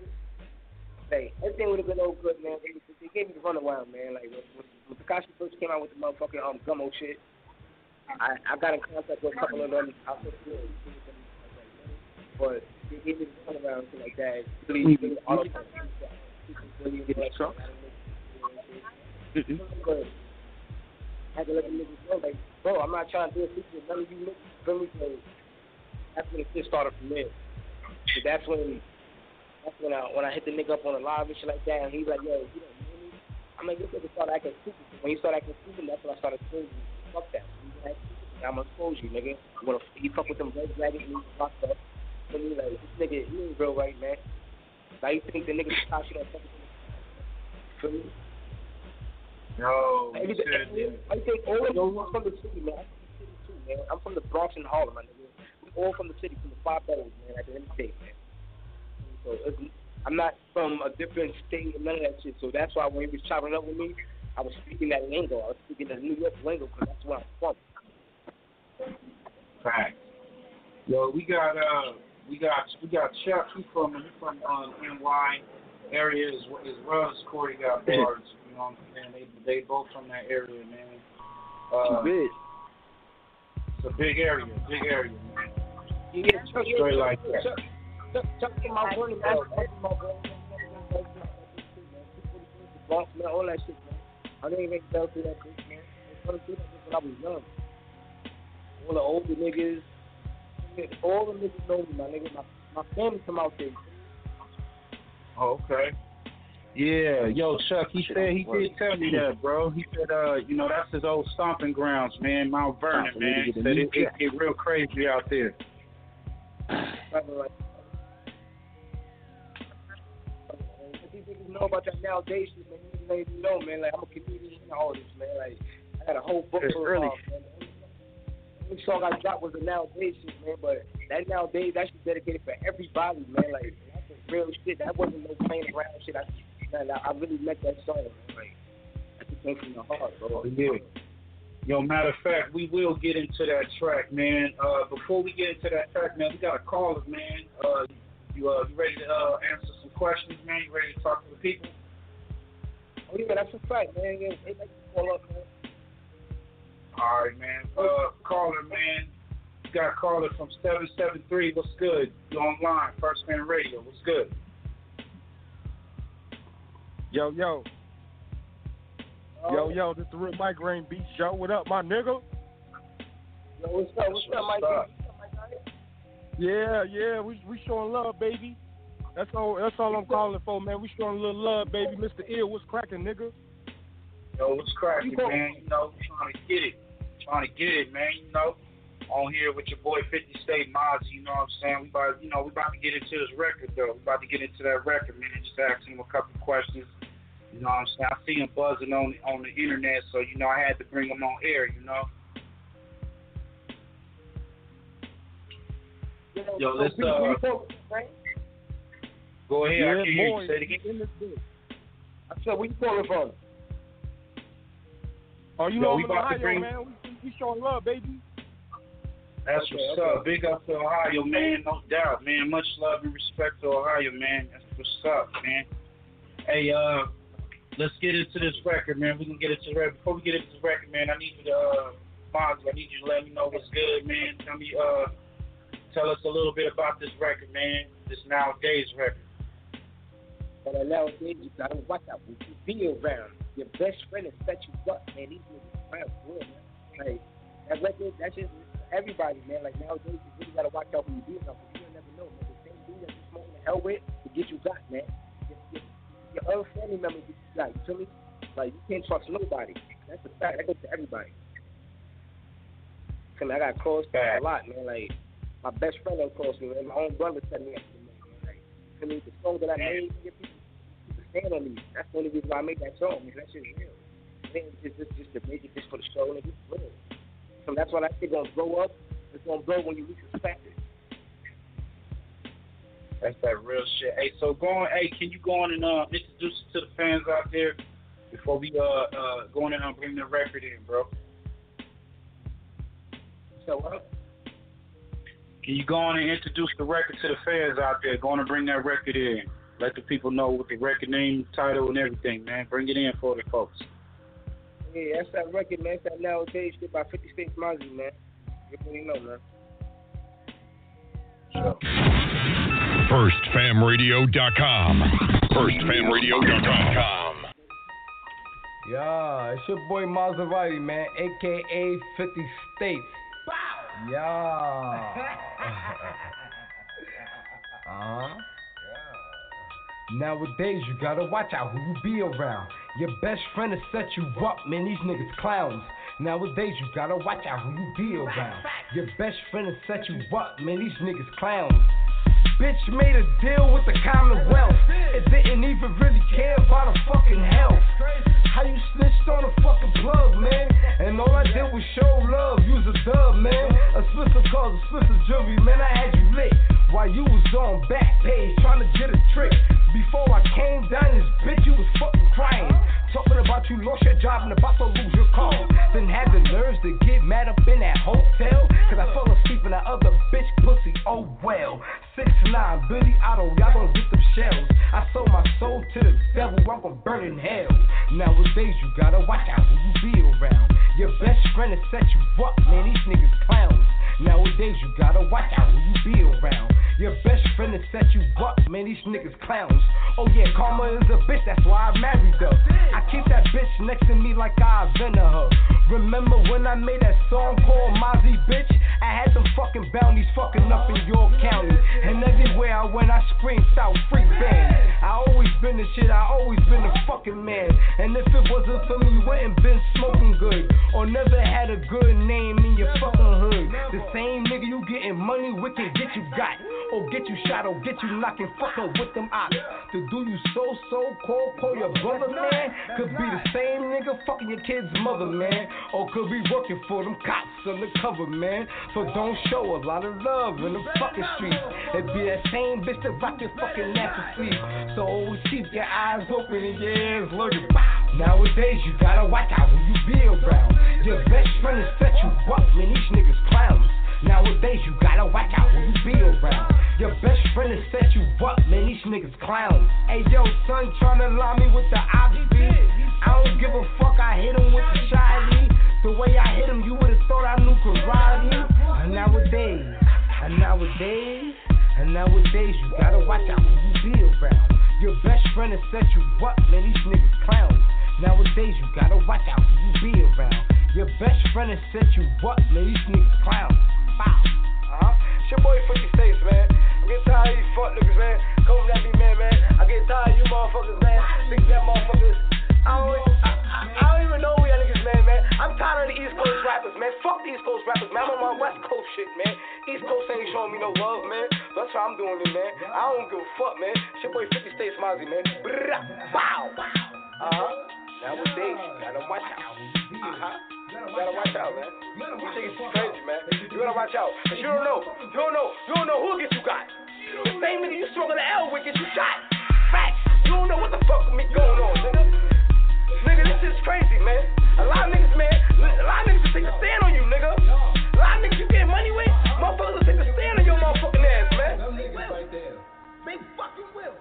like everything would have been all good, man. They gave me the runaround, man. Like when Tekashi first came out with the motherfucking gummo shit. I got in contact with a couple of them. I was good, but they gave me the turnaround and shit like that. Really, all of them. I had to let the niggas know, like, bro, I'm not trying to do a feature. None of you niggas. That's when the shit started from there. So that's when I hit the nigga up on the live and shit like that, and he's like, yo, you don't know me. I'm like, this nigga started acting stupid. When he started acting stupid, that's when I started crazy. Fuck that. I'm gonna expose you, nigga. You fuck with them red ragged niggas, fucked up. So you like, this nigga, you ain't real right, man. Now you think the nigga cops you that fucking nigga? Feel me? No. I think all from the city, man. I'm from the Bronx and Harlem, my nigga. We all from the city, from the five boroughs, man. At the end of the day, man. So I'm not from a different state, none of that shit. So that's why when he was chopping up with me, I was speaking that lingo. I was speaking that New York lingo because that's where I'm from. Right. Yo, we got Chuck. He's from NY area as well as Corey Got Bars. You know what I'm saying? They both from that area, man. It's a big area, man. Yeah, Chuck, straight like that. Chuck in my brain, man. All that shit, man. I didn't even go through that bitch, man. I was doing that when I was young. All the older niggas, all the niggas know me, my nigga. My family come out there. Oh, okay. Yeah, yo, Chuck, he said he did tell me that, bro. He said, that's his old stomping grounds, man, Mount Vernon, man. He said it get real crazy out there. These niggas know about that nowadays, man. You don't even know, man. Like, I'm a comedian and all this, man. Like, I got a whole book for it all, man. The song I dropped was a nowadays shit, man, but that nowadays, that shit's dedicated for everybody, man. Like, that's the real shit. That wasn't no playing around shit. I really meant that song, man. Like, that's the thing from the heart, bro. Yeah. Yo, matter of fact, we will get into that track, man. Before we get into that track, man, we got a caller, man. You ready to answer some questions, man? You ready to talk to the people? Oh, yeah, that's a fact, man. Yeah, they like to call up, man. All right, man. Caller, man. You got a caller from 773. What's good? You online? First Fam Radio. What's good? Yo. Yo. This the real Migraine Beats show. What up, my nigga? Yo, what's up, Mike? Yeah. We showing love, baby. That's all I'm calling for, man. We showing a little love, baby. Mr. Ill, what's cracking, nigga? Yo, what's cracking, man? You know, trying to get it, man. You know, on here with your boy 50 States Mozzy, you know what I'm saying? We about to get into this record, though. We about to get into that record, man. Just ask him a couple questions, you know what I'm saying? I see him buzzing on the internet, so, you know, I had to bring him on air, you know? Yo, let's, go ahead, I can hear you. Say it again. I said, where you calling from? Are you over in Ohio, man? We showing love, baby. That's what's up. Big up to Ohio, man. No doubt, man. Much love and respect to Ohio, man. That's what's up, man. Hey, let's get into this record, man. We can get into the record. Before we get into the record, man, I need you to, Fonzie, I need you to let me know what's good, man. Tell me, tell us a little bit about this record, man. This nowadays record. But nowadays, you gotta watch out. Be around. Your best friend will set you up, man. These niggas are real, man. Like, that record, that's just everybody, man. Like, nowadays, you really gotta watch out who you do now, because you'll never know, man. The same dude that you smoking the hell with will get you got, man. Your own family members get you got, you feel me? Like, you can't trust nobody. That's a fact. That goes to everybody. Cause I got close to a lot, man. Like, my best friend was close to me, and my own brother set me up to me, man. Like, feel me? The song that I made, stand on me. That's the only reason why I made that song, man. That shit's real. Man, just to make it just for the show, and it's real. So that's why that shit gonna blow up. It's gonna blow when you least expect it. That's that real shit. Hey, so can you go on and introduce it to the fans out there before we go on and bring the record in, bro? So what? Can you go on and introduce the record to the fans out there? Go on and bring that record in. Let the people know what the record name, title, and everything, man. Bring it in for the folks. Yeah, that's that record, man. It's that nowadays shit by 50 States Mozzy, man. You already know, man. So. Firstfamradio.com. Firstfamradio.com. Yeah, it's your boy Maserati, man, a.k.a. 50 States. Wow. Yeah. Uh-huh. Nowadays, you gotta watch out who you be around. Your best friend will set you up, man, these niggas clowns. Nowadays, you gotta watch out who you be around. Your best friend will set you up, man, these niggas clowns. Bitch made a deal with the Commonwealth. It didn't even really care about her fucking health. How you snitched on a fucking plug, man? And all I did was show love, use a dub, man. A Swiffer called a Swiffer jewelry, man, I had you lit. While you was on back page trying to get a trick. Before I came down this bitch, you was fucking crying. Talking about you lost your job and about to lose your car. Then had the nerves to get mad up in that hotel. Cause I fell asleep in that other bitch pussy, oh well. 6ix9ine, Billy Otto, y'all gonna get them shells. I sold my soul to the devil, I'm gonna burn in hell. Nowadays you gotta watch out who you be around. Your best friend will set you up, man, these niggas clowns. Nowadays you gotta watch out who you be around. Your best friend will set you up, man, these niggas clowns. Oh yeah, karma is a bitch, that's why I married her. I keep that bitch next to me like I invented her. Remember when I made that song called Mozzie Bitch? I had them fucking bounties fucking up in York County. And everywhere I went, I screamed out free band. I always been the shit, I always been the fucking man. And if it wasn't for me, you wouldn't been smoking good. Or never had a good name in your fucking hood. The same nigga you getting money with can get you got. Or get you shot, or get you knocking fucker with them ops. To do you so-called call your brother, man? Could be the same nigga fucking your kid's mother, man. Or could be working for them cops undercover, man. So don't show a lot of love in the fucking streets. It be that same bitch that rock your fucking ass to sleep. So always keep your eyes open and your ears lurking. Nowadays you gotta watch out who you be around. Your best friend will set you up, man, these niggas clowns. Nowadays you gotta watch out who you be around. Your best friend will set you up, man, these niggas clowns. Hey yo, son tryna lie me with the obvious. I don't give a fuck, I hit him with the shiny. The way I hit him, you would've thought I knew karate. And nowadays, you gotta watch out who you be around. Your best friend will set you up, man, these niggas clowns. Nowadays, you gotta watch out who you be around. Your best friend will set you up, man, these niggas clowns. Wow. It's your boy 50 States, man. I get tired of you fuck niggas, man. Come at me, man. I get tired of you motherfuckers, man. Think that motherfuckers. I don't even know where y'all niggas, man. I'm tired of the East Coast rappers, man. Fuck the East Coast rappers, man. I'm on my West Coast shit, man. East Coast ain't showing me no love, man. That's how I'm doing it, man. I don't give a fuck, man. It's your boy 50 States Mozzy, man. Bow. Nowadays, you gotta watch out. You gotta watch out, man. You think it's crazy, man. You gotta watch out. Cause you don't know who gets you got. The same nigga you smoking the L with gets you shot. Facts. You don't know what the fuck with me going on, nigga. Nigga, this shit's crazy, man. A lot of niggas take a stand on you, nigga. A lot of niggas you get money with, motherfuckers will take a stand on your motherfucking ass, man. Them niggas will. Right there. They fucking will.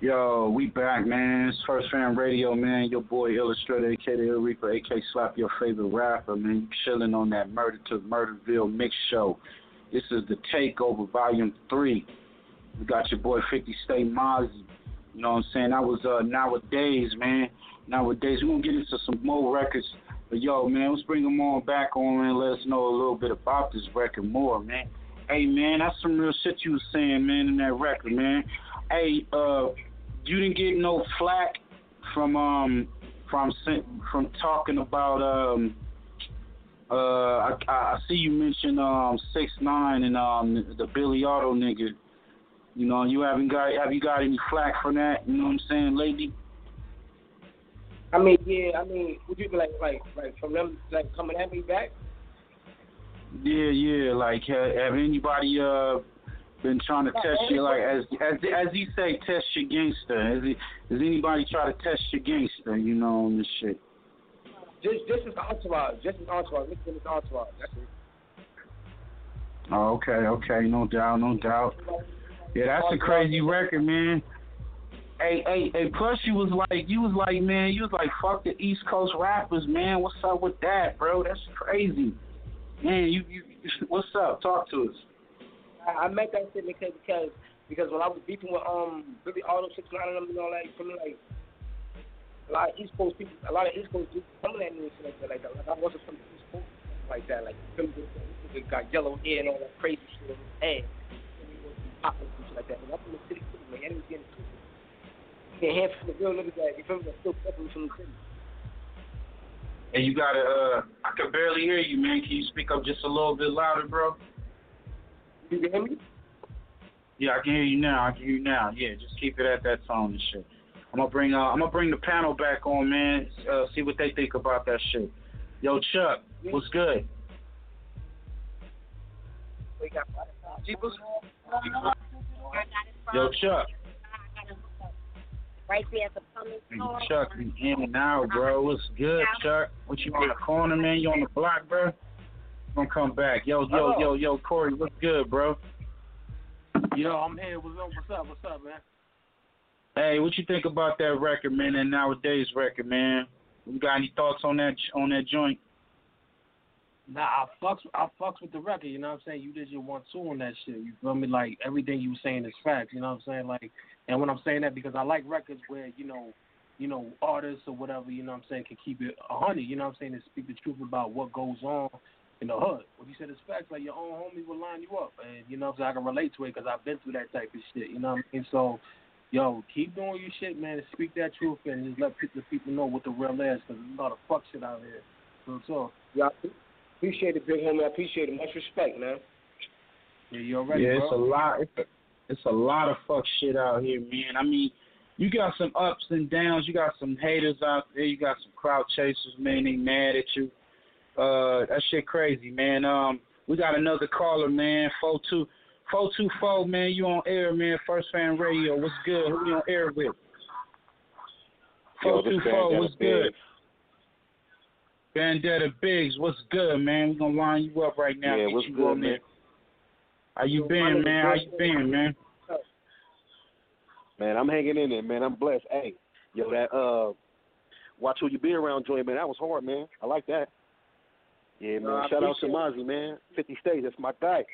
Yo, we back, man. It's First Fam Radio, man. Your boy Illustrator, aka the Ill Reaper, aka Slap Your Favorite Rapper, man. You chilling on that Murder to Murderville mix show. This is the Takeover, Volume 3. We got your boy 50 State Mozzy. You know what I'm saying? I was nowadays, man. Nowadays, we're going to get into some more records. But, yo, man, let's bring them on back on and let us know a little bit about this record more, man. Hey, man, that's some real shit you was saying, man, in that record, man. Hey, you didn't get no flack from talking about, I see you mention 6ix9ine and the Billy Otto nigga. You know, have you got any flack for that? You know what I'm saying, lady? I mean, yeah. I mean, would you be like from them like coming at me back? Yeah. Like, have anybody been trying to test you? Like, as he say, test your gangster. Does anybody try to test your gangster? You know, on this shit. Just his entourage. That's it. Oh, okay. No doubt. Yeah, that's a crazy record, man. Hey, plus you was like, fuck the East Coast rappers, man. What's up with that, bro? That's crazy. Man, you what's up? Talk to us. I meant that shit because when I was beefing with Billy Otto, 6ix9ine and them, you know, like from like a lot of East Coast dudes coming at me and shit like that. Like I wasn't from the East Coast like that, like them dudes got yellow hair and all that crazy shit on his ass. Popping and shit like that. And I'm from the city, too, man. Enemies getting twisted. You can't handle the real niggas that, you feel me, still suffering from the city. Hey, you gotta, I can barely hear you, man. Can you speak up just a little bit louder, bro? You can hear me? Yeah, I can hear you now. Yeah, just keep it at that tone and shit. I'm gonna bring the panel back on, man. See what they think about that shit. Yo, Chuck, yeah. What's good? We got Jeepers. Yo, Chuck. Right there at the plumbing store. Chuck, you in and out, bro. What's good, Chuck? What you on the corner, man? You on the block, bro? Gonna come back. Yo, Corey, what's good, bro? Yo, I'm here. What's up, man? Hey, what you think about that record, man? That Nowadays record, man. You got any thoughts on that joint? Nah, I fucks with the record, you know what I'm saying? You did your 1-2 on that shit, you feel me? Like, everything you saying is facts, you know what I'm saying? Like, and when I'm saying that, because I like records where, you know, artists or whatever, you know what I'm saying, can keep it 100, you know what I'm saying, and speak the truth about what goes on in the hood. What you said is facts, like, your own homie will line you up, and, you know what I'm saying, I can relate to it, because I've been through that type of shit, you know what I mean? So, yo, keep doing your shit, man, and speak that truth, and just let the people know what the real is, because there's a lot of fuck shit out here, so. Yeah, appreciate it, big homie. I appreciate it. Much respect, man. Yeah, you already, bro. Yeah, it's a lot. It's a lot of fuck shit out here, man. I mean, you got some ups and downs. You got some haters out there. You got some crowd chasers, man. They mad at you. That shit crazy, man. We got another caller, man. 424, man. You on air, man? First Fam Radio. What's good? Who you on air with? 424. What's good? Bandetta Biggs, what's good, man? We're going to line you up right now. Yeah, what's good, man? How you been, man? Man, I'm hanging in there, man. I'm blessed. Hey, yo, that Watch Who You Be Around joint, man. That was hard, man. I like that. Yeah, man. Shout out to Mozzy, man. 50 States, that's my guy.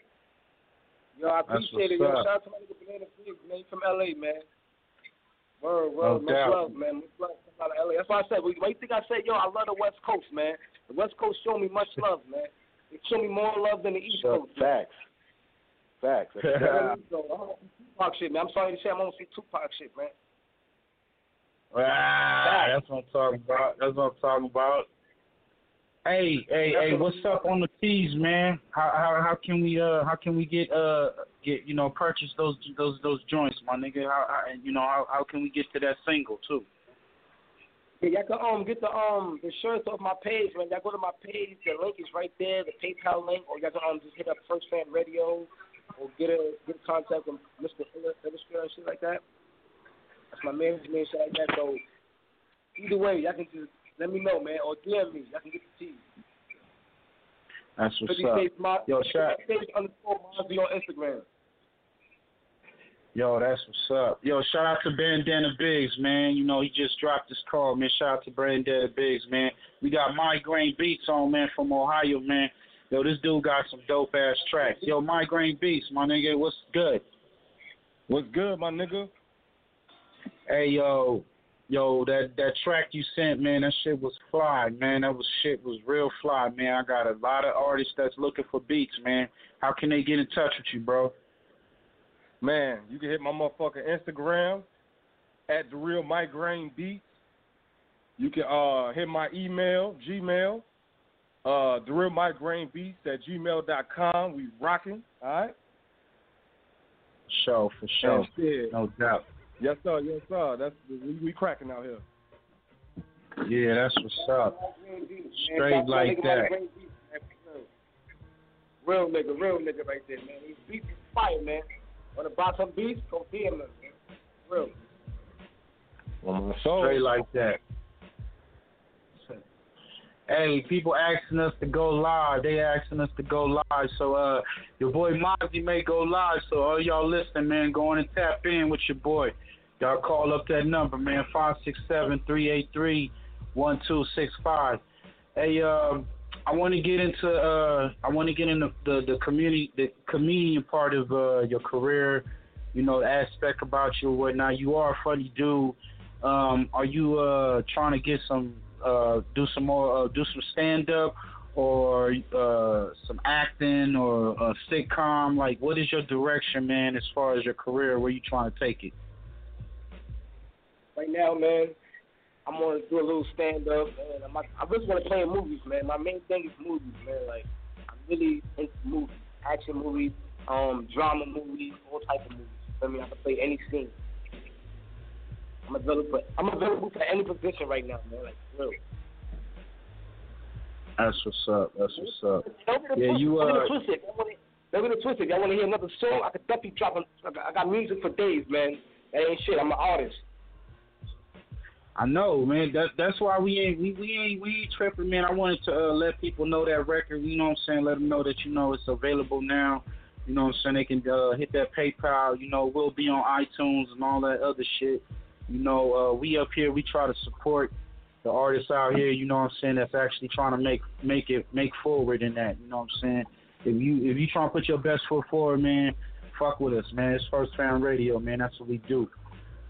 Yo, I appreciate it. Yo, shout out to my nigga Bandetta Biggs, man. He's from L.A., man. Word, much love, man. Much love out of LA. That's why I said. Why you think I said, yo, I love the West Coast, man? The West Coast showed me much love, man. It showed me more love than the East Coast. Facts. Tupac shit, man. I'm sorry to say, I'm gonna see Tupac shit, man. That's what I'm talking about. Hey, what's up on the fees, man? How can we get you know, purchase those joints, my nigga? How can we get to that single too? Yeah, y'all can get the insurance off my page, man. Y'all go to my page, the link is right there, the PayPal link, or y'all can just hit up First Fam Radio or get in contact with Mr. Illustrator and shit like that. That's my management, shit like that. So either way, y'all can just let me know, man, or DM me. Y'all can get the tea. That's what's up. Yo, shout out to on Instagram. Yo, that's what's up. Yo, shout out to Bandetta Biggs, man. You know, he just dropped his call, man. Shout out to Bandetta Biggs, man. We got Migraine Beats on, man, from Ohio, man. Yo, this dude got some dope-ass tracks. Yo, Migraine Beats, my nigga, what's good? What's good, my nigga? Hey, yo, that track you sent, man, that shit was fly, man. That shit was real fly, man. I got a lot of artists that's looking for beats, man. How can they get in touch with you, bro? Man, you can hit my motherfucking Instagram at The Real Migraine Beats. You can hit my email, Gmail, The Real Migraine Beats at gmail.com. We rocking, all right? For sure. Yeah. No doubt. Yes, sir. We cracking out here. Yeah, that's what's up. Straight like that. Real nigga right there, man. These beats is fire, man. Want to buy some beats? Go DM us, man. Real. Straight like that. Hey, people asking us to go live. They asking us to go live. So, your boy Mozzy may go live. So, all y'all listening, man, go on and tap in with your boy. Y'all call up that number, man, 567-383-1265. Hey, I want to get into the community, the comedian part of your career. You know, the aspect about you and whatnot. You are a funny dude. Are you trying to get some? Do some stand up or some acting or a sitcom? Like, what is your direction, man, as far as your career? Where you trying to take it? Right now, man, I'm gonna do a little stand up, man. I really want to play in movies, man. My main thing is movies, man. Like, I'm really into movies, action movies, drama movies, all type of movies. I mean, I can play any scene. I'm available for any position right now, man. Like, really. That's what's up. Yeah, you twist it. Don't get it twisted. Y'all want to hear another song? I could definitely drop. I got music for days, man. That ain't shit. I'm an artist. I know, man. That's why we ain't tripping, man. I wanted to let people know that record. You know what I'm saying? Let them know that, you know, it's available now. You know what I'm saying? They can hit that PayPal. You know, we'll be on iTunes and all that other shit. You know, we up here, we try to support the artists out here, you know what I'm saying, that's actually trying to make forward in that, you know what I'm saying? If you trying to put your best foot forward, man, fuck with us, man. It's First Fam Radio, man. That's what we do.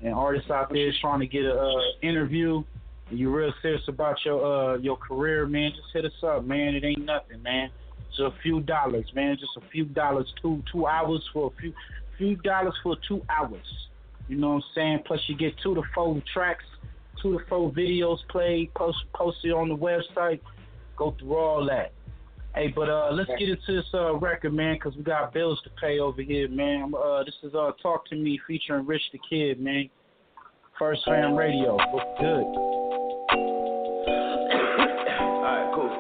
And artists out there is trying to get an interview, and you're real serious about your career, man, just hit us up, man. It ain't nothing, man. It's a few dollars, man. Just a few dollars, two hours for a few dollars for 2 hours. You know what I'm saying? Plus, you get 2 to 4 tracks, 2 to 4 videos played, posted on the website. Go through all that. Hey, but let's get into this record, man, because we got bills to pay over here, man. This is Talk to Me featuring Rich the Kid, man. First Fam Radio. What's good? All right, cool.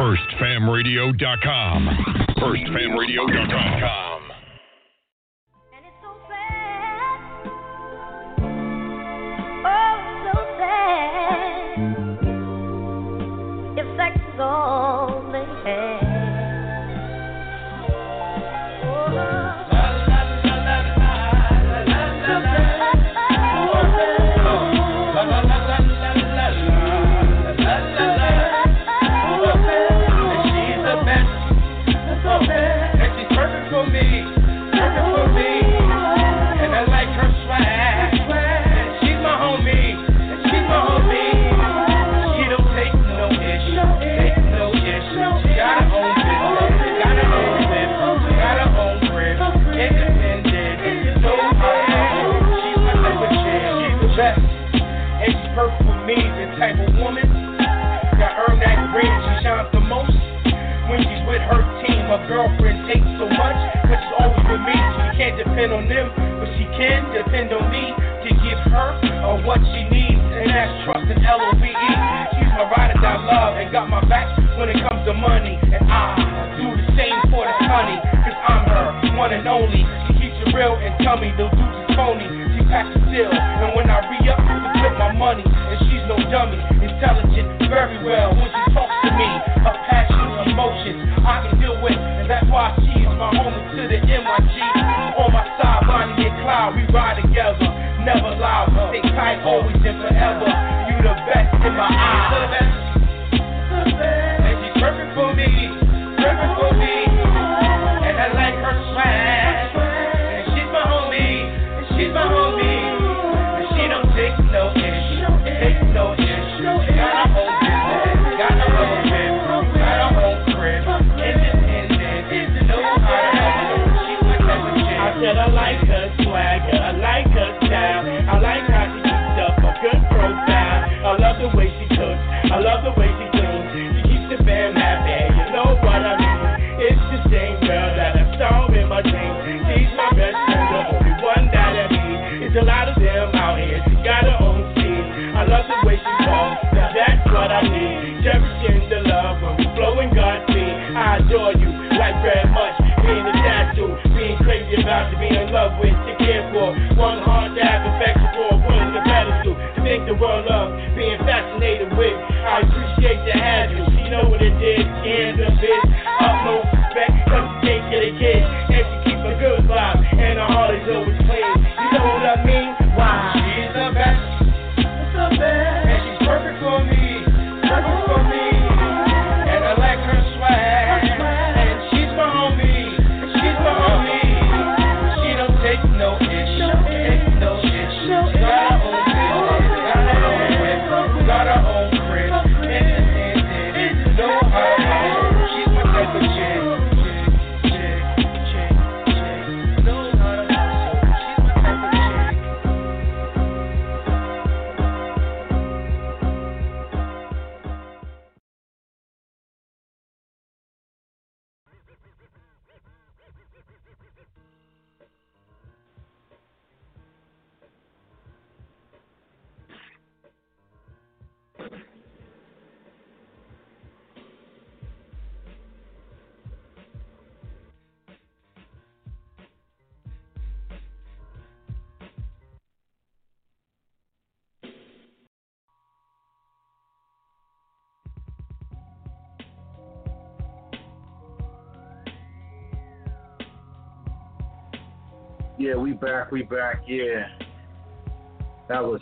firstfamradio.com. firstfamradio.com. And it's so sad. Oh, so sad. If sex is all they had. Type of woman that earned that green, she shines the most. When she's with her team, her girlfriend takes so much, but she's always with me. She can't depend on them, but she can depend on me to give her or what she needs, and that's trust and LOVE. She's my ride or die love and got my back when it comes to money, and I do the same for the honey, cause I'm her one and only. She keeps it real and tell me they'll do this phony. She packs the deal, and when I re-up, she flip my money. No dummy, intelligent, very well. When she talks to me, her passion, emotions, I can deal with, and that's why she is my homie to the MIG. On my side, Bonnie and Clyde, we ride together, never loud, stay tight, always and forever. You the best in my eyes. And she's perfect for me, perfect for me, and I like her swag. And she's my homie, and she's my homie, and she don't take no issue. No issue, got her own business, got her own crib, got her own crib, independent, no matter, she went up the gym. I said I like her swagger, I like her style, I like how she keeps up a good profile, I love the way she cooks, I love the way she cleans, she keeps the fam happy, you know what I mean, it's the same girl that I saw in my dream, she's my best friend, the only one that I need, it's a lot of them out here, she got her own. I love the way she talks, now that's what I need. Cherishing the love when we flowing God's feet. I adore you, like very much, being a tattoo. Being crazy about to be in love with, to care for. One hard to have affection for, one to pedestal. To make the world love, being fascinated with. I appreciate the attitude, she know what it did. In the bitch, utmost respect, cause she take care of the kids. And she keep a good vibe, and her heart is always clean. You know what I mean? Why? She's the best. And she's perfect for me, and I like her swag, and she's my homie, she don't take no issue, take no issue, she got her own business, got her own whip, got her own crib, and no hiding, she's my type of chick. Yeah, we back, yeah. That was,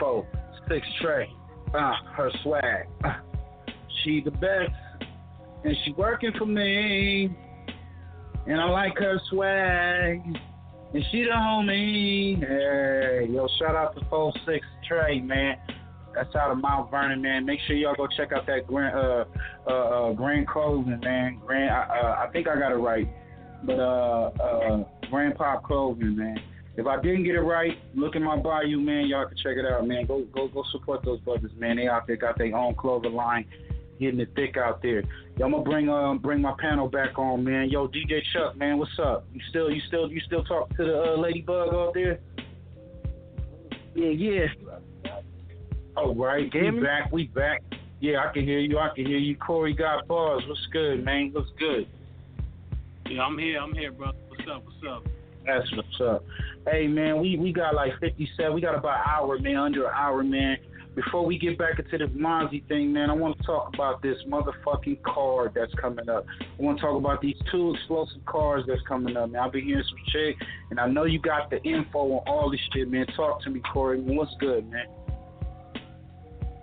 folk, 6 Trey, her swag. She the best, and she working for me, and I like her swag, and she the homie. Hey, yo, shout out to folk, 6 Trey, man. That's out of Mount Vernon, man. Make sure y'all go check out that grand clothing, man. Grand, I think I got it right. But Grandpa Clothing, man. If I didn't get it right, look in my bio, man. Y'all can check it out, man. Go support those brothers, man. They out there got their own clothing line, getting it thick out there. Yo, I'm gonna bring my panel back on, man. Yo, DJ Chuck, man, what's up? You still talk to the ladybug out there? Yeah. All right, we back. Yeah, I can hear you. Corey Got Bars. What's good, man? What's good? Yeah, I'm here, brother. What's up? That's what's up. Hey, man, we got like 57. We got about an hour, man, under an hour, man. Before we get back into this Mozzy thing, man, I want to talk about this motherfucking card that's coming up. I want to talk about these two explosive cards that's coming up, man. I've been hearing some shit, and I know you got the info on all this shit, man. Talk to me, Corey. What's good, man?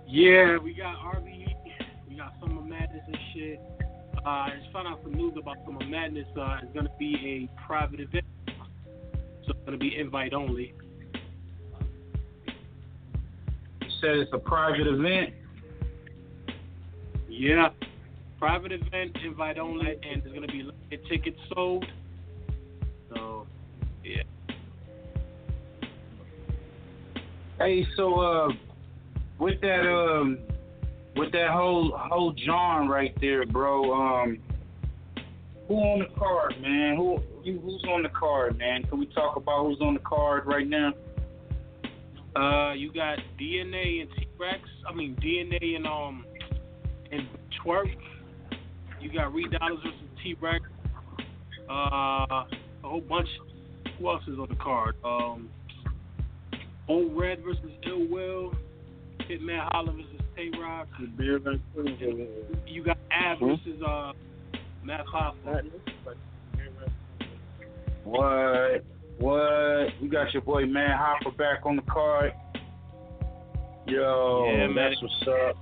Yeah, we got RBE. We got Summer Madness and shit. I just found out some news about Summer Madness. It's going to be a private event, so it's going to be invite only. Said it's a private event. Yeah, private event, invite only, and there's gonna be limited tickets sold. So, yeah. Hey, so with that whole John right there, bro. Who on the card, man? Who's on the card, man? Can we talk about who's on the card right now? You got DNA and T-Rex. I mean, DNA and Twerk. You got Reed Dollars versus T-Rex. A whole bunch. Who else is on the card? Old Red versus Ill Will. Hitman Holler versus Tay-Rock. You got Ab versus Matt Hoffa. What? You got your boy Man Hopper back on the card. Yo, yeah, that's what's up.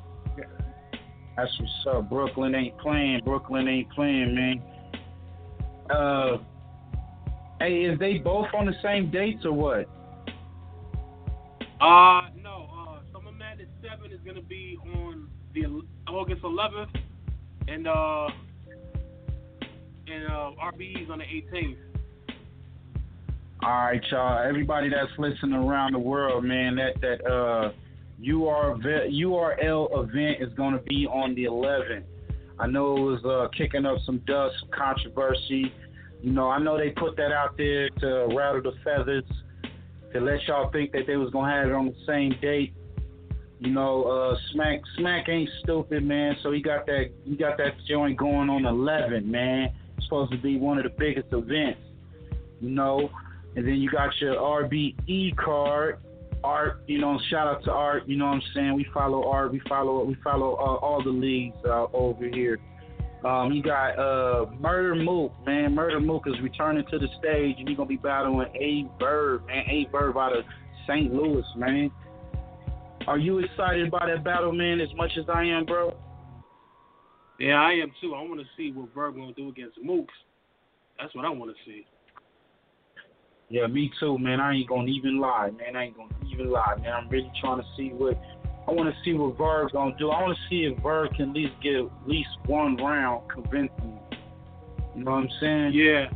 That's what's up. Brooklyn ain't playing, man. Hey, is they both on the same dates or what? No. Summer Madness 7 is gonna be on the August 11th, and RBE's on the 18th. All right, y'all. Everybody that's listening around the world, man, that URL event is going to be on the 11th. I know it was kicking up some dust, some controversy. You know, I know they put that out there to rattle the feathers, to let y'all think that they was going to have it on the same date. You know, Smack ain't stupid, man. So he got that joint going on 11, man. It's supposed to be one of the biggest events, you know. And then you got your RBE card, Art. You know, shout out to Art. You know what I'm saying? We follow Art. We follow all the leagues over here. You got Murda Mook, man. Murda Mook is returning to the stage, and he's gonna be battling A-Verb, man. A-Verb out of St. Louis, man. Are you excited about that battle, man? As much as I am, bro. Yeah, I am too. I want to see what Verb gonna do against Mook. That's what I want to see. Yeah, me too, man. I ain't gonna even lie, man. I'm really trying to see what Verb's gonna do. I want to see if Verb can at least get at least one round convincing. You know what I'm saying? Yeah.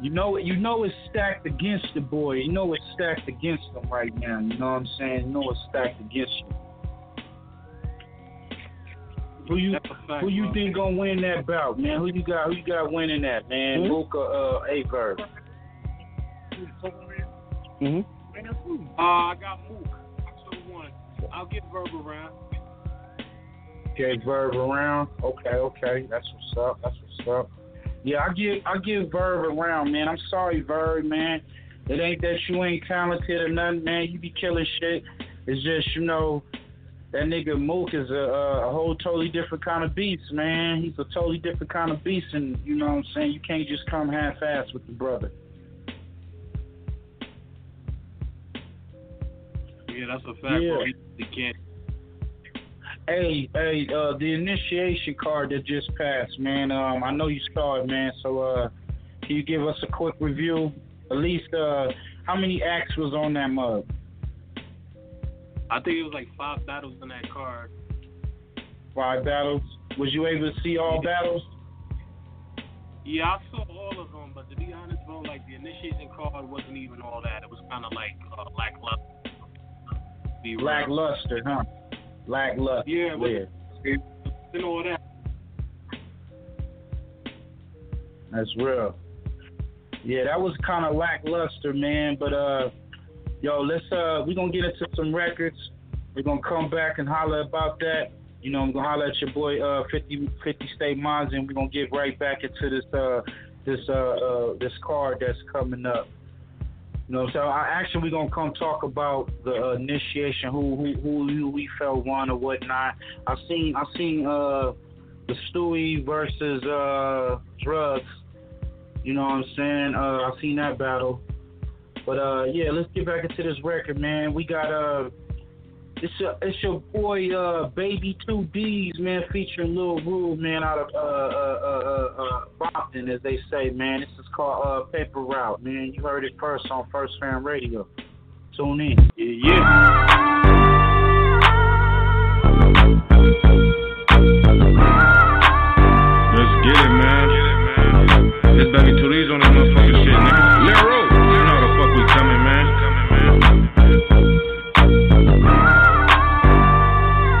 You know it's stacked against the boy. You know it's stacked against him right now. You know what I'm saying? You know it's stacked against him. Who you think gonna win that bout, man? Who you got winning that, man? Mm-hmm. Luka A-Verb. Mm-hmm. I got Mook. I'll get Verb around. Okay, Verb around. Okay. That's what's up. Yeah, I give Verb around, man. I'm sorry, Verb, man. It ain't that you ain't talented or nothing, man. You be killing shit. It's just, you know, that nigga Mook is a whole totally different kind of beast, man. He's a totally different kind of beast, and you know what I'm saying? You can't just come half-assed with the brother. Yeah, that's a fact, yeah. Bro. Hey, the initiation card that just passed, man. I know you saw it, man. So, can you give us a quick review? At least, how many acts was on that mug? I think it was like 5 battles on that card. 5 battles? Was you able to see all battles? Yeah, I saw all of them, but to be honest, bro, like the initiation card wasn't even all that. It was kind of like lackluster. Lackluster, huh? Lackluster. Yeah, it wasn't all that. That's real. Yeah, that was kind of lackluster, man. But yo, let's we're gonna get into some records. We're going to come back and holler about that. You know, I'm going to holler at your boy 50 State Mozzy, and we're going to get right back into this card that's coming up. You know, so actually we're going to come talk about the initiation, who we felt won or whatnot. I seen the Stewie versus Drugs. You know what I'm saying? I've seen that battle. But yeah, let's get back into this record, man. We got it's your boy Baby 2G's, man, featuring Lil Rude, man, out of Compton, as they say, man. This is called Paper Route, man. You heard it first on First Fam Radio. Tune in. Yeah. Let's get it, man. It's Baby 2G's on this motherfucking shit, nigga. Lil Rude, you know how the fuck we coming, man.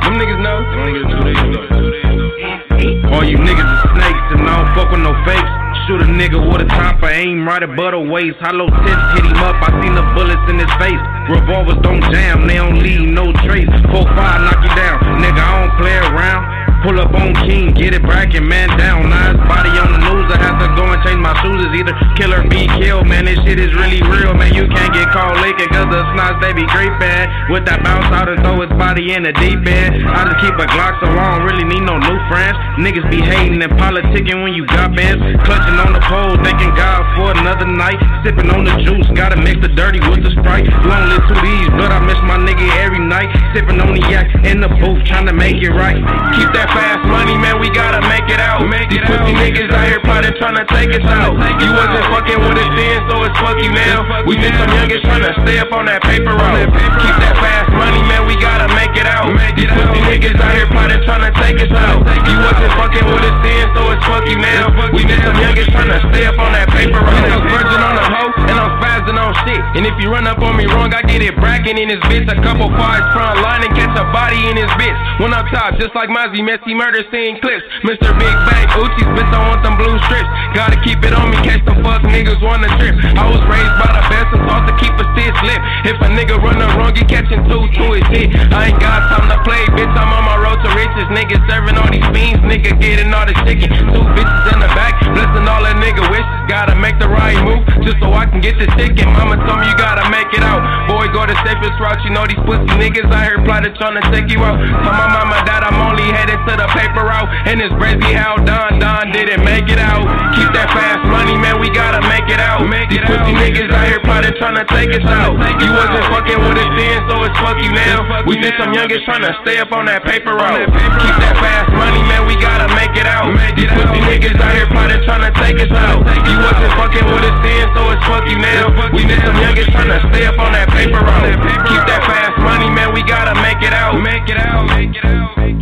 Them niggas know. Them niggas do they know. All you niggas are snakes, and I don't fuck with no fakes. Shoot a nigga with a top, I aim right above the waist. Hollow tips hit him up, I seen the bullets in his face. Revolvers don't jam, they don't leave no trace. 4-5 knock you down, nigga, I don't play around. Pull up on King, get it back and man down. Nice body on the news, I have to go and change my shoes. It's either kill or be killed, man, this shit is really real. Man, you can't get caught leaking, cause the snots, they be creepin'. With that bounce out and throw his body in the deep end. I just keep a Glock so I don't really need no new friends. Niggas be hating and politicking when you got bands. Clutching on the pole, thanking God for another night. Sipping on the juice, gotta mix the dirty with the Sprite. Lonely to these, but I miss my nigga every night. Sipping on the yak in the booth, trying to make it right. Keep that fast money, man, we gotta make it out. These pussy niggas out here plotting, trying to take us out. You wasn't fucking with us then, so it's fuck you now. We been some youngins trying to stay up on that paper route. Keep that fast money, man, we gotta make it out. These pussy niggas out here plotting, trying to take us out. You wasn't fucking with us then, so it's fuck you now. We been some youngins trying to stay up on that paper route. I'm virgin on a hoe, and I'm spazzing on shit. And if you run up on me wrong, I get it bragging in his bitch. A couple fires front line and catch a body in his bitch. When I'm top, just like Mozzie, messy murder scene clips. Mr. Big Bang, Uchi's bitch, I want them blue strips. Gotta keep it on me, catch them fuck niggas wanna trip. I was raised by the best, and taught to keep a stiff lip. If a nigga run up wrong, you catching two to his dick. I ain't got time to play, bitch, I'm on my road to riches. Niggas serving all these beans, nigga getting all the chicken. Two bitches in the back, blessing all all that nigga wishes, gotta make the right move, just so I can get this ticket. Mama told me you gotta make it out. Boy, go the safest route, you know these pussy niggas out here plotting, trying to take you out. Tell my mama that I'm only headed to the paper route, and it's crazy how Don didn't make it out. Keep that fast money, man, we gotta make it out. These pussy niggas out here plotting, trying to take us out. You wasn't fucking with us then, so it's fuck you now. We been some youngins trying to stay up on that paper route. Keep that fast money, man, we gotta make it out. These pussy niggas out here plotting, trying to take us out. You wasn't fucking with us then, so it's fuck you now. We been some youngins trying to stay up on that paper route. Keep that fast money, man, we gotta make it out.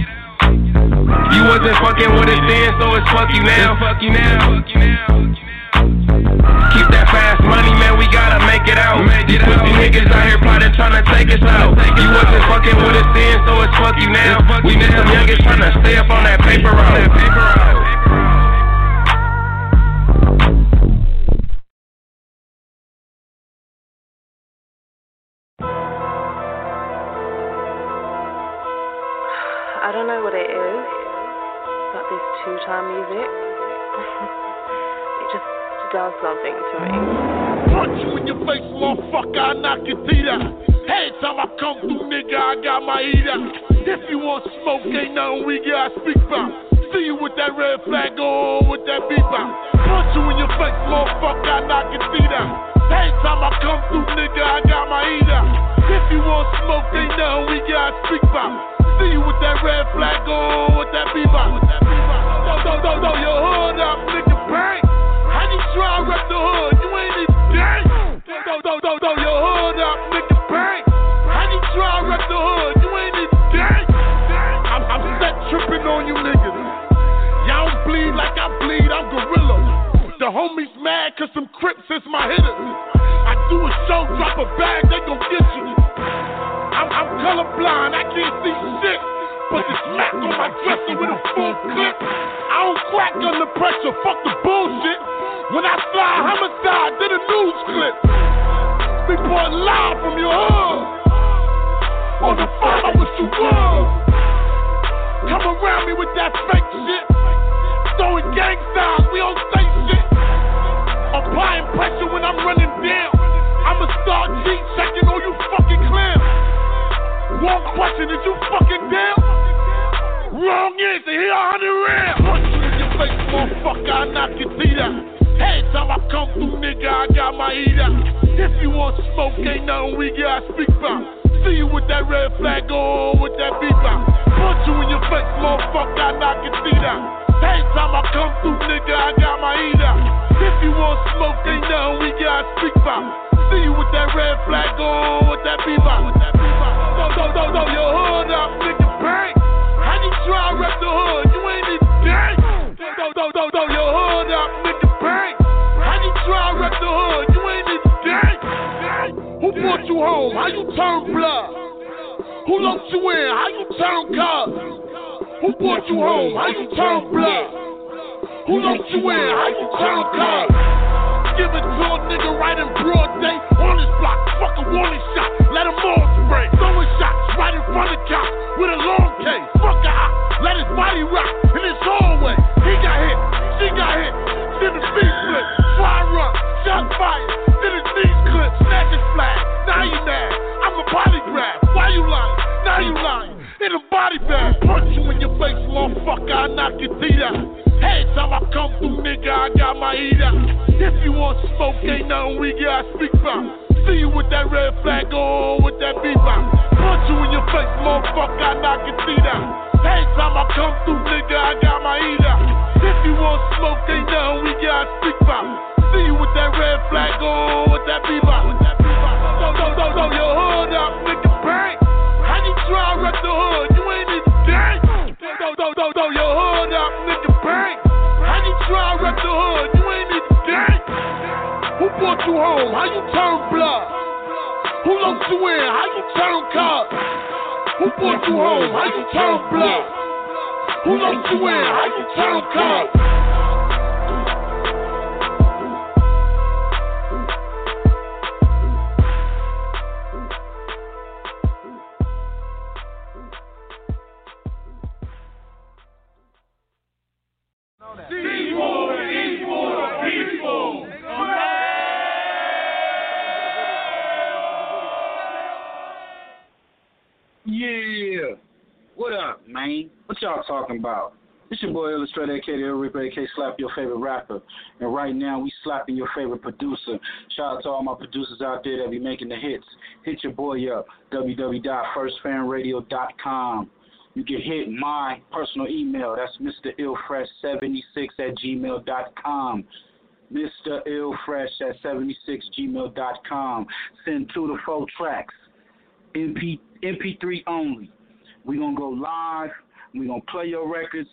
You wasn't fucking with us then, so it's fuck you now. Keep that fast money, man, we gotta make it out. These pussy niggas out here plotting, trying to take us out. You wasn't fucking with us then, so it's fuck you now. We been some youngins trying to stay up on that paper route. I don't know what it is about this two-time music. It just does something to me. Punch you in your face, motherfucker, I knock your teeth out. Every time I come through, nigga, I got my heat out. If you want smoke, ain't nothing we gotta speak about. See you with that red flag on with that beep out. Punch you in your face, motherfucker, I knock your teeth out. Every time I come through, nigga, I got my heat out. If you want smoke, ain't nothing we gotta speak about. See you with that red flag on with that bebop. No, your hood up, nigga, bang. How you try to rep the hood? You ain't even gang. No, your hood up, nigga, bang. How you try to rep the hood? You ain't even gang. I'm set tripping on you niggas. Y'all don't bleed like I bleed, I'm gorilla. The homies mad cause some Crips is my hitter. I do a show, drop a bag, they gon' get you. I'm colorblind, I can't see shit. But the smack on my dresser with a full clip. I don't crack under pressure, fuck the bullshit. When I slide, homicide, did a news clip. Big boy live from your hood. On the phone, I was One question, did you fucking deal? Wrong answer, here 100 rounds. Punch you in your face, motherfucker, I knock your teeth out. Every time I come through, nigga, I got my eat out. If you want smoke, ain't nothing we gotta speak about. See you with that red flag on with that beep out. Punch you in your face, motherfucker, I knock your teeth out. Every time I come through, nigga, I got my eat out. If you want smoke, ain't nothing we gotta speak about. See you with that red flag on with that beep out. Throw your hood up, nigga, bang. How you try to rep the hood? You ain't even gang. Throw your hood up, nigga, bang. How you try to rep the hood? You ain't even gang. Who brought you home? How you turn blood? Who locked you in? How you turn cubs? Who brought you home? How you turn blood? Who locked you in? How you turn cubs? Give it to a nigga right in broad day. On his block, fuck a warning shot. Let him all spray. Throwing shots right in front of cops with a long case. Fuck a hop. Let his body rock in his hallway. He got hit. She got hit. Did the feet flip. Fire up. Shot fire. Did his knees clip. Snatch his flag. Now you mad. I'm a polygraph. Why you lying? Now you lying. In a body bag. Punch you in your face, motherfucker. I knock your teeth out. Every time I come through, nigga, I got my heat out. If you want smoke, ain't nothing we gotta speak about. See you with that red flag on with that beep out. Punch you in your face, motherfucker, I knock your teeth out. Every time I come through, nigga, I got my heat out. If you want smoke, ain't nothing we gotta speak about. See you with that red flag on with that beep out. Throw your hood up, nigga, bang. How you try to rep the hood? You ain't even gang. Throw your hood up, nigga, bang. How you try to rep the hood? You ain't even gang. Who brought you home? How you turn blood? Who locked you in? How you turn cop? Who brought you home? How you turn blood? Who locked you in? How you turn cop? Yeah, what up, man? What y'all talking about? It's your boy Illustrator, aka The Ripper, aka Slap Your Favorite Rapper, and right now we slapping your favorite producer. Shout out to all my producers out there that be making the hits. Hit your boy up, www.firstfamradio.com. You can hit my personal email. That's MrIllFresh76@gmail.com. MrIllFresh76@gmail.com. Send 2 to 4 tracks. MP3 only. We're going to go live. We're going to play your records.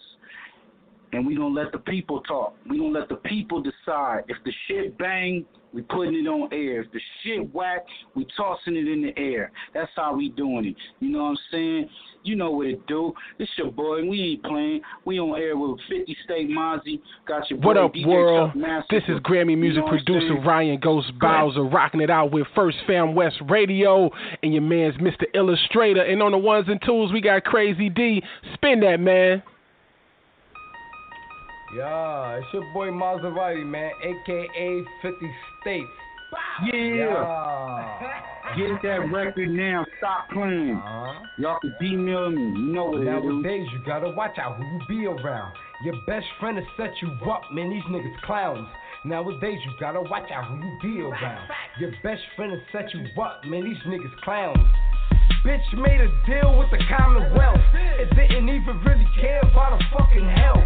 And we're going to let the people talk. We're going to let the people decide. If the shit bang, we putting it on air. If the shit whack, we tossing it in the air. That's how we doing it. You know what I'm saying? You know what it do. It's your boy. We ain't playing. We on air with 50 States Mozzy. Got your boy, what up, DJ world? Chuck Massacre. This is Grammy Music producer Ryan Ghost Bowser rocking it out with First Fam West Radio and your man's Mr. Illustrator. And on the ones and twos, we got Crazy D. Spin that, man. Yeah, it's your boy Maserati, man, a.k.a. 50 States. Yeah. Get that record now. Stop playing. Y'all can D-mail me. You know what it is. Nowadays, you got to watch out who you be around. Your best friend will set you up, man. These niggas clowns. Nowadays, you got to watch out who you be around. Your best friend will set you up, man. These niggas clowns. Bitch made a deal with the Commonwealth. It didn't even really care about her fucking health.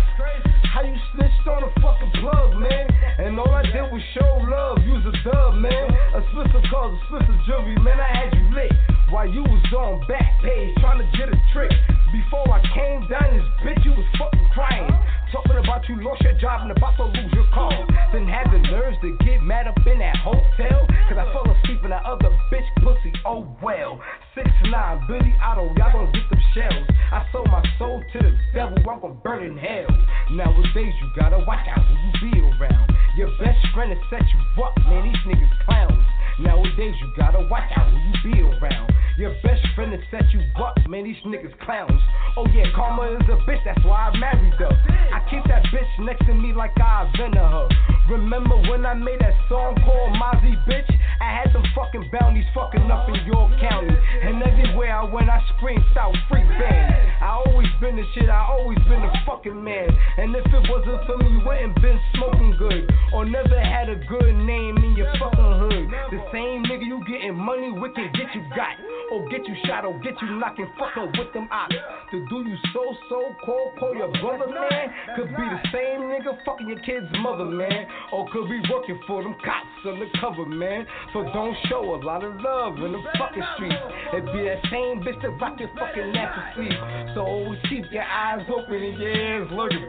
How you snitched on a fucking plug, man? And all I did was show love, use a dub, man. A Switzer called a Switzer jewelry, man. I had you lit while you was on back page trying to get a trick. Before I came down this bitch, you was fucking crying. Talking about you lost your job and about to lose your car. Then had the nerves to get mad up in that hotel. Cause I fell asleep in that other bitch pussy, oh well. 6ix9ine, Billy Otto, y'all gonna get them shells. I sold my soul to the devil, I'm gonna burn in hell. Nowadays you gotta watch out who you be around. Your best friend will set you up, man, these niggas clowns. Nowadays you gotta watch out who you be around. Your best friend will set you up, man, these niggas clowns. Oh yeah, karma is a bitch, that's why I married her. I keep that bitch next to me like I invented her. Remember when I made that song called Mozzie Bitch? I had them fucking bounties fucking up in York County. And everywhere I when I scream South Freak Band. I always been the shit, I always been the fucking man. And if it wasn't for me, you wouldn't been smoking good, or never had a good name in your fucking hood. The same nigga you getting money with can get you got, or get you shot, or get you knocking, fuck up with them ops. To do you so-called, call your brother, man, could be the same nigga fucking your kid's mother, man, or could be working for them cops undercover, man. So don't show a lot of love in the fucking streets. It be that same bitch that rock your fucking natural sleep. So always keep your eyes open and your ears lurking.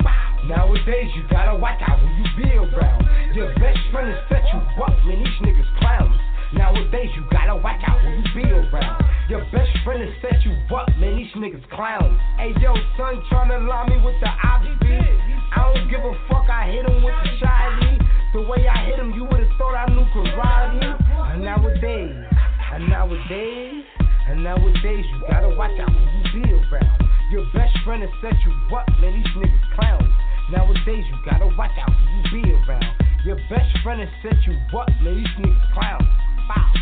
Nowadays you gotta watch out who you be around. Your best friend is set you up, man, these niggas clowns. Nowadays you gotta watch out who you be around. Your best friend is set you up, man, these niggas clowns. Hey yo, son tryna lie me with the obby. I don't give a fuck, I hit him with the shiny. The way I hit him, you would've thought I knew karate. And nowadays, you gotta watch out who you be around. Your best friend has set you up, man, these niggas clowns. Nowadays, you gotta watch out who you be around. Your best friend has set you up, man, these niggas clowns. Wow.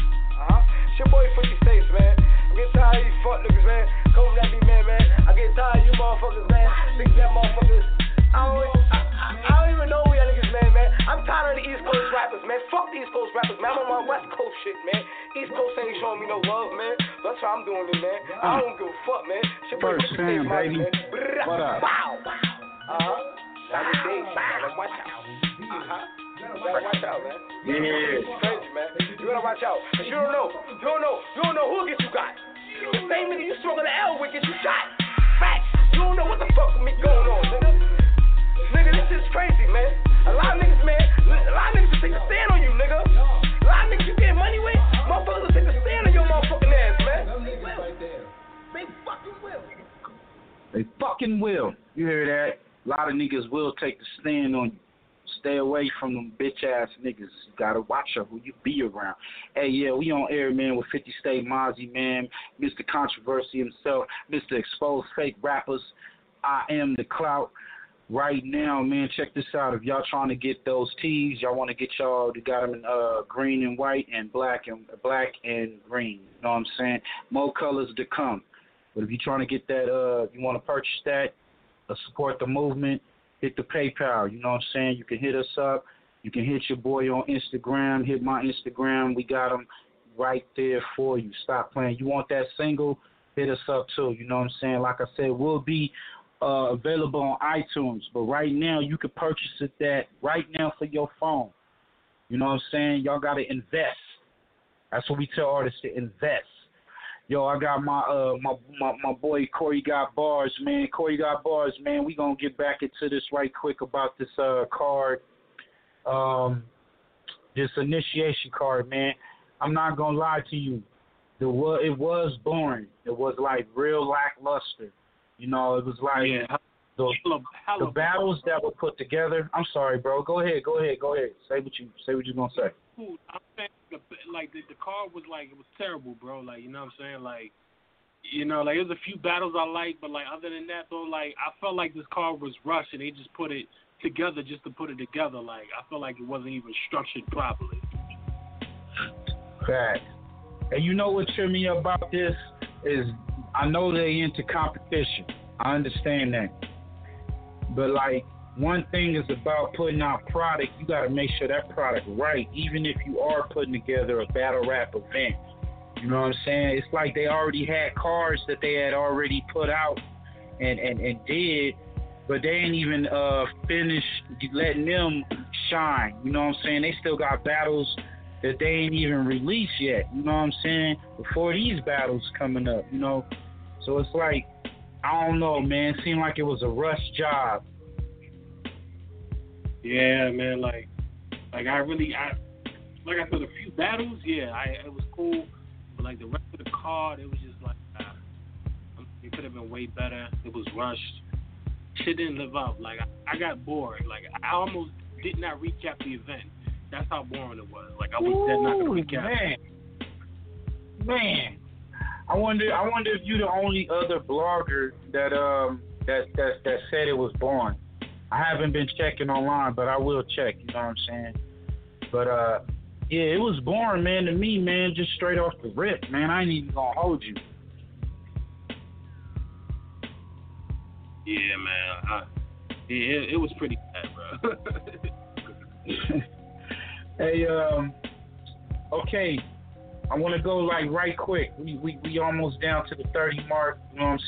It's your boy 50 States, man. I get tired of you fuck niggas, man. Come at me, man. I get tired of you motherfuckers, man. Think that motherfuckers. I don't even know who y'all niggas, man. I'm tired of the East Coast rappers, man. Fuck the East Coast rappers, man. I'm on my West Coast shit, man. East Coast ain't showing me no love, man. That's how I'm doing it, man. I don't give a fuck, man. First Fam, baby. What up? Wow. Watch out, man. Yeah. Strange, man. You gotta watch out. Cause you don't know who gets you got. The same nigga you smoking the L with gets you shot. Facts. You don't know what the fuck with me going on, nigga, this shit's crazy, man. A lot of niggas take the stand on you, nigga. A lot of niggas you getting money with, motherfuckers will take the stand on your motherfucking ass, man. They fucking will. You hear that? A lot of niggas will take the stand on you. Stay away from them bitch ass niggas. You gotta watch her who you be around. Hey, yeah, we on air, man, with 50 State Mozzy, man, Mr. Controversy himself, Mr. Exposed Fake Rappers. I am the clout right now, man. Check this out. If y'all trying to get those tees, y'all want to get y'all. They got them in green and white and black and green. You know what I'm saying? More colors to come. But if you trying to get that, you want to purchase that, support the movement. Hit the PayPal, you know what I'm saying? You can hit us up. You can hit your boy on Instagram. Hit my Instagram. We got them right there for you. Stop playing. You want that single? Hit us up, too. You know what I'm saying? Like I said, we'll be available on iTunes. But right now, you can purchase it that right now for your phone. You know what I'm saying? Y'all got to invest. That's what we tell artists to invest. Yo, I got my my boy Corey Got Bars, man. Corey Got Bars, man. We gonna get back into this right quick about this card, this initiation card, man. I'm not gonna lie to you, it was boring. It was like real lackluster. You know, it was like the battles that were put together. I'm sorry, bro. Go ahead. Say what you gonna say. I'm saying, like, the card was, like, it was terrible, bro. Like, you know what I'm saying? Like, you know, like, there's a few battles I like, but, like, other than that, though, like, I felt like this card was rushed, and they just put it together just to put it together. Like, I felt like it wasn't even structured properly. Fact. And you know what tripped me up about this is I know they into competition. I understand that. But, like, one thing is about putting out product. You got to make sure that product right, even if you are putting together a battle rap event. You know what I'm saying? It's like they already had cards that they had already put out and did, but they ain't even finished letting them shine. You know what I'm saying? They still got battles that they ain't even released yet. You know what I'm saying? Before these battles coming up, you know? So it's like, I don't know, man. It seemed like it was a rush job. Yeah, man, like I said, a few battles, it was cool, but, like, the rest of the card, it was just, like, it could have been way better. It was rushed. Shit didn't live up. Like, I got bored. Like, I almost did not recap the event. That's how boring it was. Like, I was dead not going to recap. Man. I wonder if you the only other blogger that said it was boring. I haven't been checking online, but I will check, you know what I'm saying? But, it was boring, man, to me, man, just straight off the rip, man. I ain't even gonna hold you. Yeah, man. It was pretty bad, bro. Hey, okay. I want to go like right quick. We almost down to the 30 mark. You know what I'm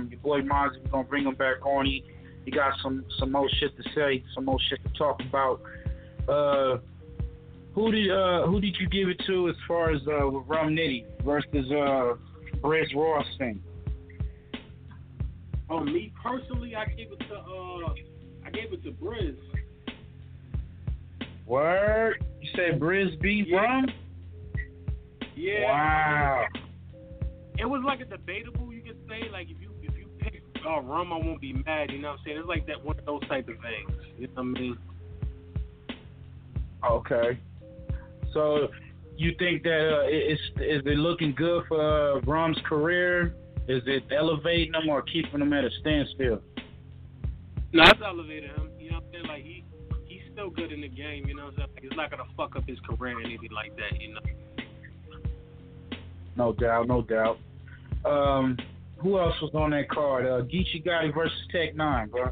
saying? Your boy Mozzy, we're gonna bring him back on. He got some more shit to say, some more shit to talk about. Who did you give it to as far as with Rum Nitty versus Brizz Rossi? Oh, me personally, I gave it to Brizz. Word? You said Brizz beat Rum? Yeah. Wow. It was like a debatable, you could say. Like if you pick Rum, I won't be mad. You know what I'm saying? It's like that one of those type of things. You know what I mean? Okay. So you think that is it looking good for Rum's career? Is it elevating him or keeping him at a standstill? No, it's elevating him. You know what I'm saying? Like he's still good in the game. You know what I'm saying? Like, it's not gonna fuck up his career or anything like that. You know. No doubt. Who else was on that card? Geechie Gotti versus Tech 9, bro.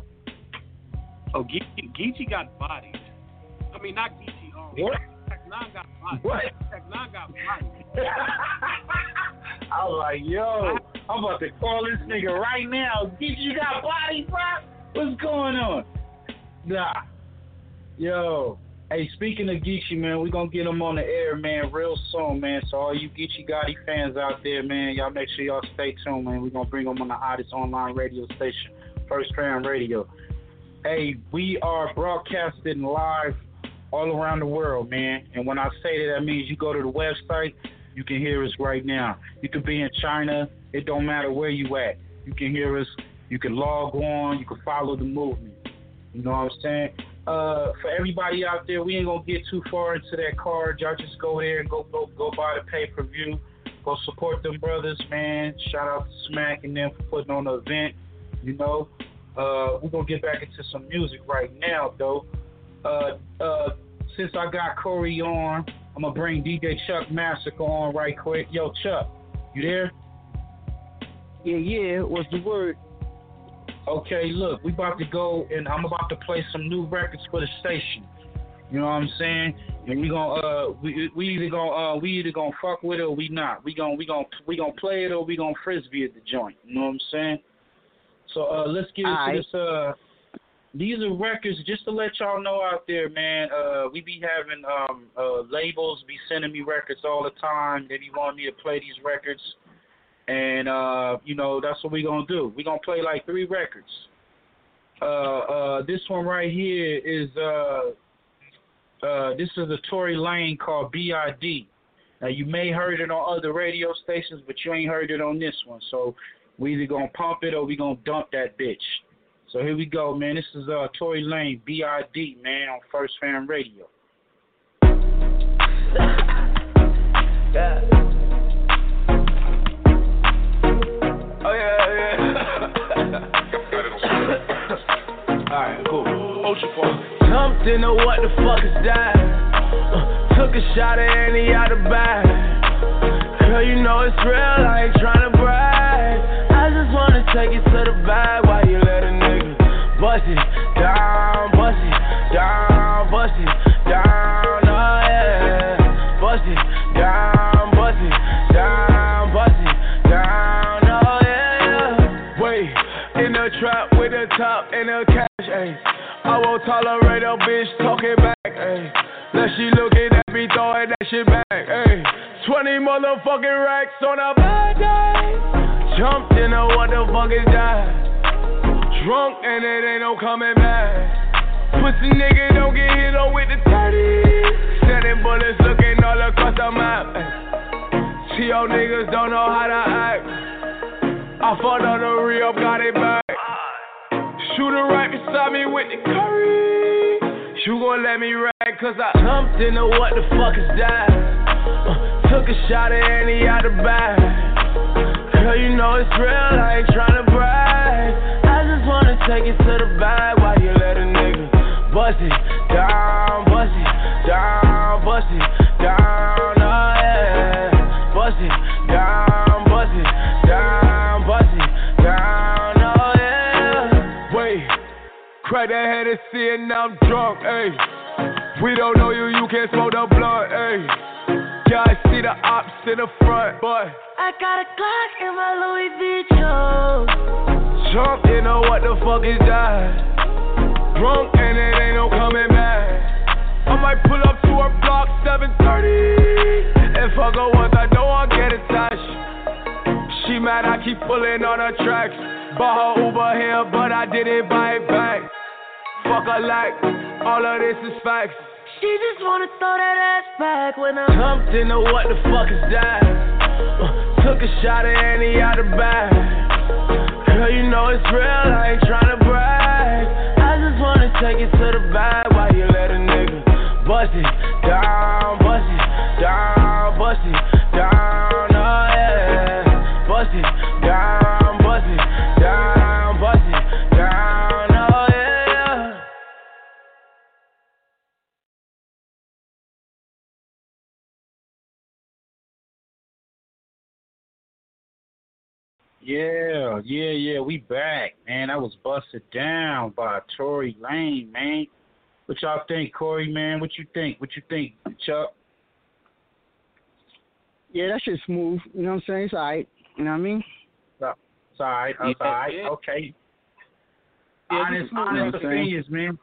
Oh, Geechie got bodied. I mean, not Geechie. What? Tech 9 got bodied. What? Tech 9 got bodied. I was like, yo, I'm about to call this nigga right now. Geechie got bodied, bro. What's going on? Nah. Yo. Hey, speaking of Geechie, man, we're going to get him on the air, man, real soon, man. So all you Geechie Gotti fans out there, man, y'all make sure y'all stay tuned, man. We're going to bring him on the hottest online radio station, First Fam Radio. Hey, we are broadcasting live all around the world, man. And when I say that, means you go to the website, you can hear us right now. You could be in China. It don't matter where you at. You can hear us. You can log on. You can follow the movement. You know what I'm saying? For everybody out there, we ain't gonna get too far into that card. Y'all just go there and go buy the pay-per-view. Go support them brothers, man. Shout out to Smack and them for putting on the event. You know, we're gonna get back into some music right now, though. Since I got Corey on, I'm gonna bring DJ Chuck Massacre on right quick. Yo, Chuck, you there? Yeah. What's the word? Okay, look, we about to go, and I'm about to play some new records for the station. You know what I'm saying? And we gonna, we either gonna fuck with it or we not. We gonna play it or we gonna frisbee at the joint. You know what I'm saying? So let's get into this. These are records just to let y'all know out there, man. We be having labels be sending me records all the time. They be wanting me to play these records. And, you know, that's what we're going to do. We're going to play like 3 records. This one right here is, this is a Tory Lanez called B.I.D. Now, you may heard it on other radio stations, but you ain't heard it on this one. So we either going to pump it or we going to dump that bitch. So here we go, man. This is Tory Lanez, B.I.D., man, on First Fam Radio. Yeah. Alright, cool. Jumped in the what the fuck is that? Took a shot at any out of bag. Girl, you know it's real, I ain't tryna brag. I just wanna take it to the bag while you let a nigga bust it down, bust it down, bust it down, oh yeah. Bust it down, bust it down, bust it down, oh yeah. Wait, in the trap with the top and the cap. Ay, I won't tolerate a bitch talking back, ayy. Now she looking at me throwing that shit back, ayy. 20 motherfucking racks on a bad day. Jumped in a what the fuck is that? Drunk and it ain't no coming back. Pussy nigga don't get hit on with the 30s. Sending bullets looking all across the map, ayy. See y'all niggas don't know how to act. I fought on the real, got it back. Shooter right beside me with the curry. You gon' let me ride, cause I jumped into what the fuck is that? Took a shot at any out of bag. Girl, you know it's real, I ain't tryna brag. I just wanna take it to the bag while you let a nigga bust it down, bust it down, bust it down, oh yeah. Bust it down, bust it down, bust it down, oh yeah. Crack that head and see it, now I'm drunk, ayy. We don't know you, you can't smoke the blunt, ayy. Yeah, I see the ops in the front, but I got a Glock in my Louis Vuitton. Drunk, you know what the fuck is that? Drunk and it ain't no coming back. I might pull up to her block 7:30. If I go once, I know I'll get attached. She mad, I keep pulling on her tracks. Bought her Uber here, but I didn't buy it back. Fuck her like, all of this is facts. She just wanna throw that ass back when I'm Compton, or what the fuck is that? Took a shot at Annie out the bag. Girl, you know it's real, I ain't tryna brag. I just wanna take it to the bag while you let a nigga bust it down, bust it down, bust it down, oh yeah. Bust it down, bust it down, bust it down, oh yeah. Yeah, we back, man. I was busted down by Tory Lanez, man. What y'all think, Corey, man? What you think, Chuck? Yeah, that shit's smooth. You know what I'm saying? It's all right. You know what I mean? It's all right. Okay. Yeah, honest opinions, man.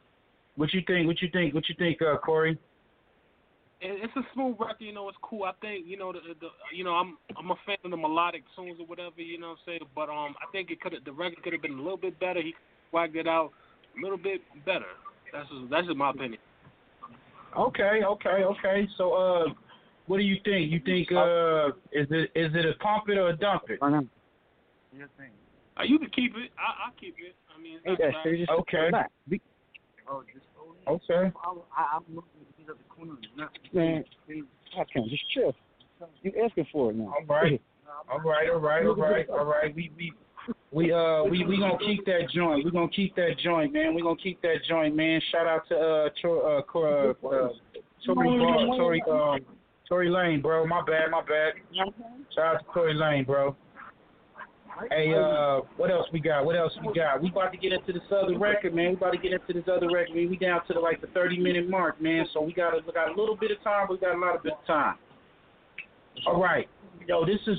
What you think, Corey? It's a smooth record, you know. It's cool. I think, you know, I'm a fan of the melodic tunes or whatever, you know what I'm saying. But I think the record could have been a little bit better. He wagged it out a little bit better. That's just my opinion. Okay. So, what do you think? You think is it a pump it or a dump it? You can keep it. I'll keep it. I mean, okay. I'm looking at these other corners. Man, I can't just chill. You asking for it now? All right. We gonna keep that joint. We gonna keep that joint, man. Shout out to Tory Lanez, bro. My bad. Shout out to Tory Lanez, bro. Hey, what else we got? We about to get into this other record, man. We down to the 30-minute mark, man. So we got a little bit of time. We got a lot of bit of time. All right, yo, this is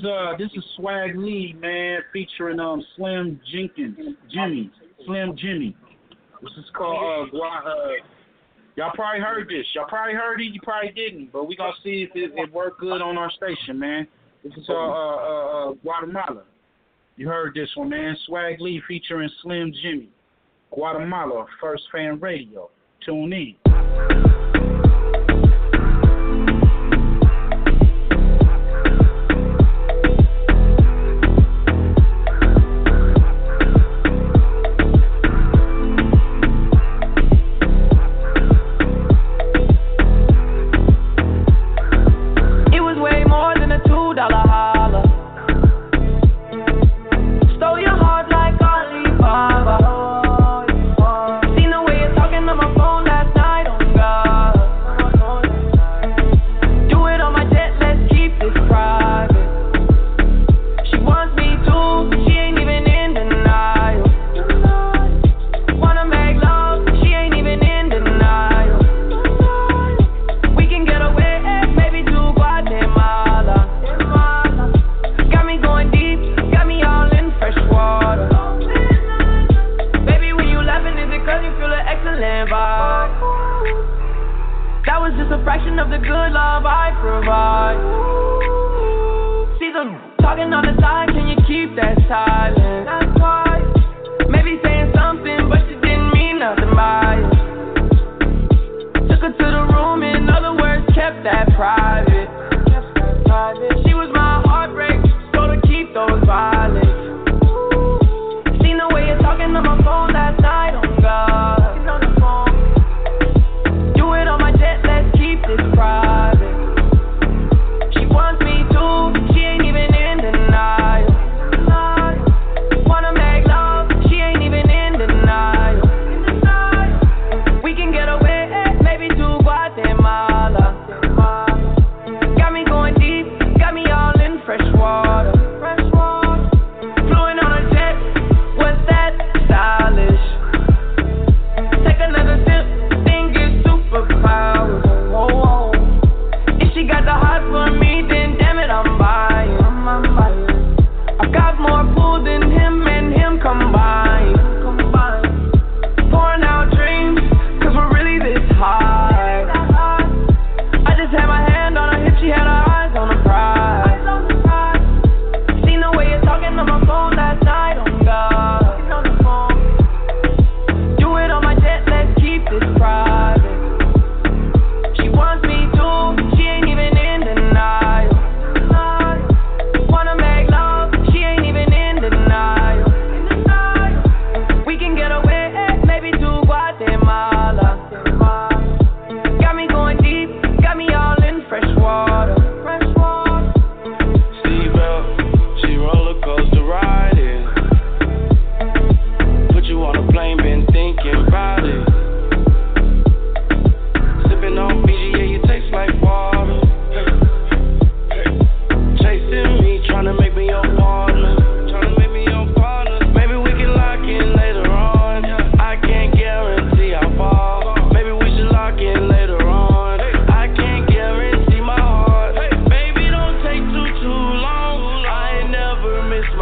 Swae Lee, man, featuring Slim Jimmy. This is called y'all probably heard this. Y'all probably heard it. You probably didn't, but we gonna see if it worked good on our station, man. This is Guatemala. You heard this one, man. Swae Lee featuring Slim Jimmy. Guatemala, First Fam Radio. Tune in.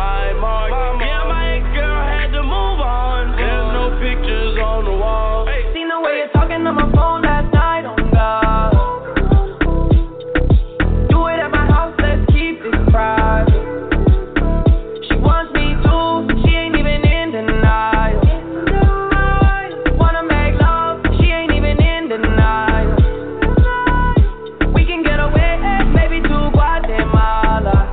my mark. Yeah, my ex-girl had to move on. There's no pictures on the wall. Seen the way you're talking on my phone last night, oh God. Do it at my house, let's keep it private. She wants me too, she ain't even in denial. Wanna make love, she ain't even in denial. We can get away, maybe to Guatemala.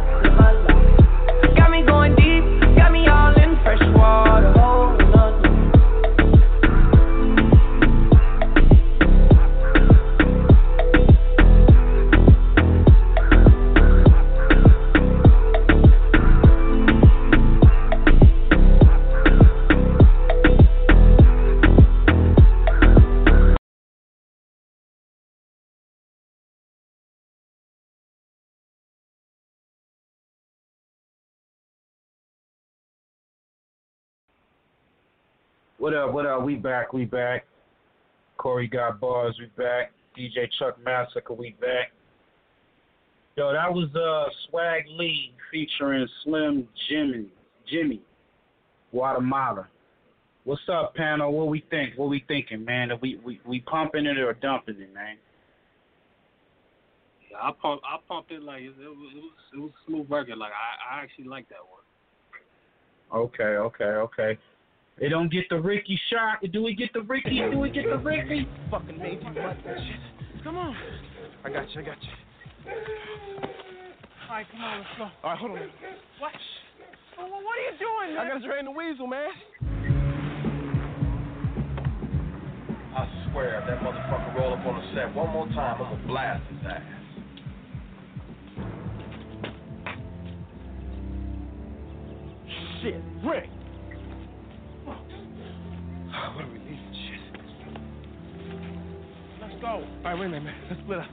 What up, we back. Corey Got Bars, we back. DJ Chuck Massacre, we back. Yo, that was Swae Lee featuring Slim Jimmy, Guatemala. What's up, panel? What we think? What we thinking, man? Are we pumping it or dumping it, man? Yeah, I pumped it like it was a smooth record. Like I actually like that one. Okay. They don't get the Ricky shot. Do we get the Ricky? Fucking baby, what the shit? Come on. I got you. All right, come on, let's go. All right, hold on. What? Well, what are you doing, man? I got to drain the weasel, man. I swear, if that motherfucker roll up on the set one more time, I'm going to blast his ass. Shit, Rick. What are we leaving? Shit. Let's go. All right, wait a minute, man. Let's split up.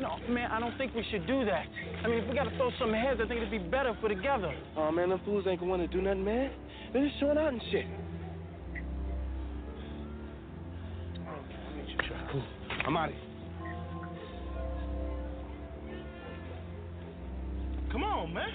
No, man, I don't think we should do that. I mean, if we got to throw some heads, I think it'd be better if we're together. Oh, man, them fools ain't going to want to do nothing, man. They're just showing out and shit. Cool. I'm out of here. Come on, man.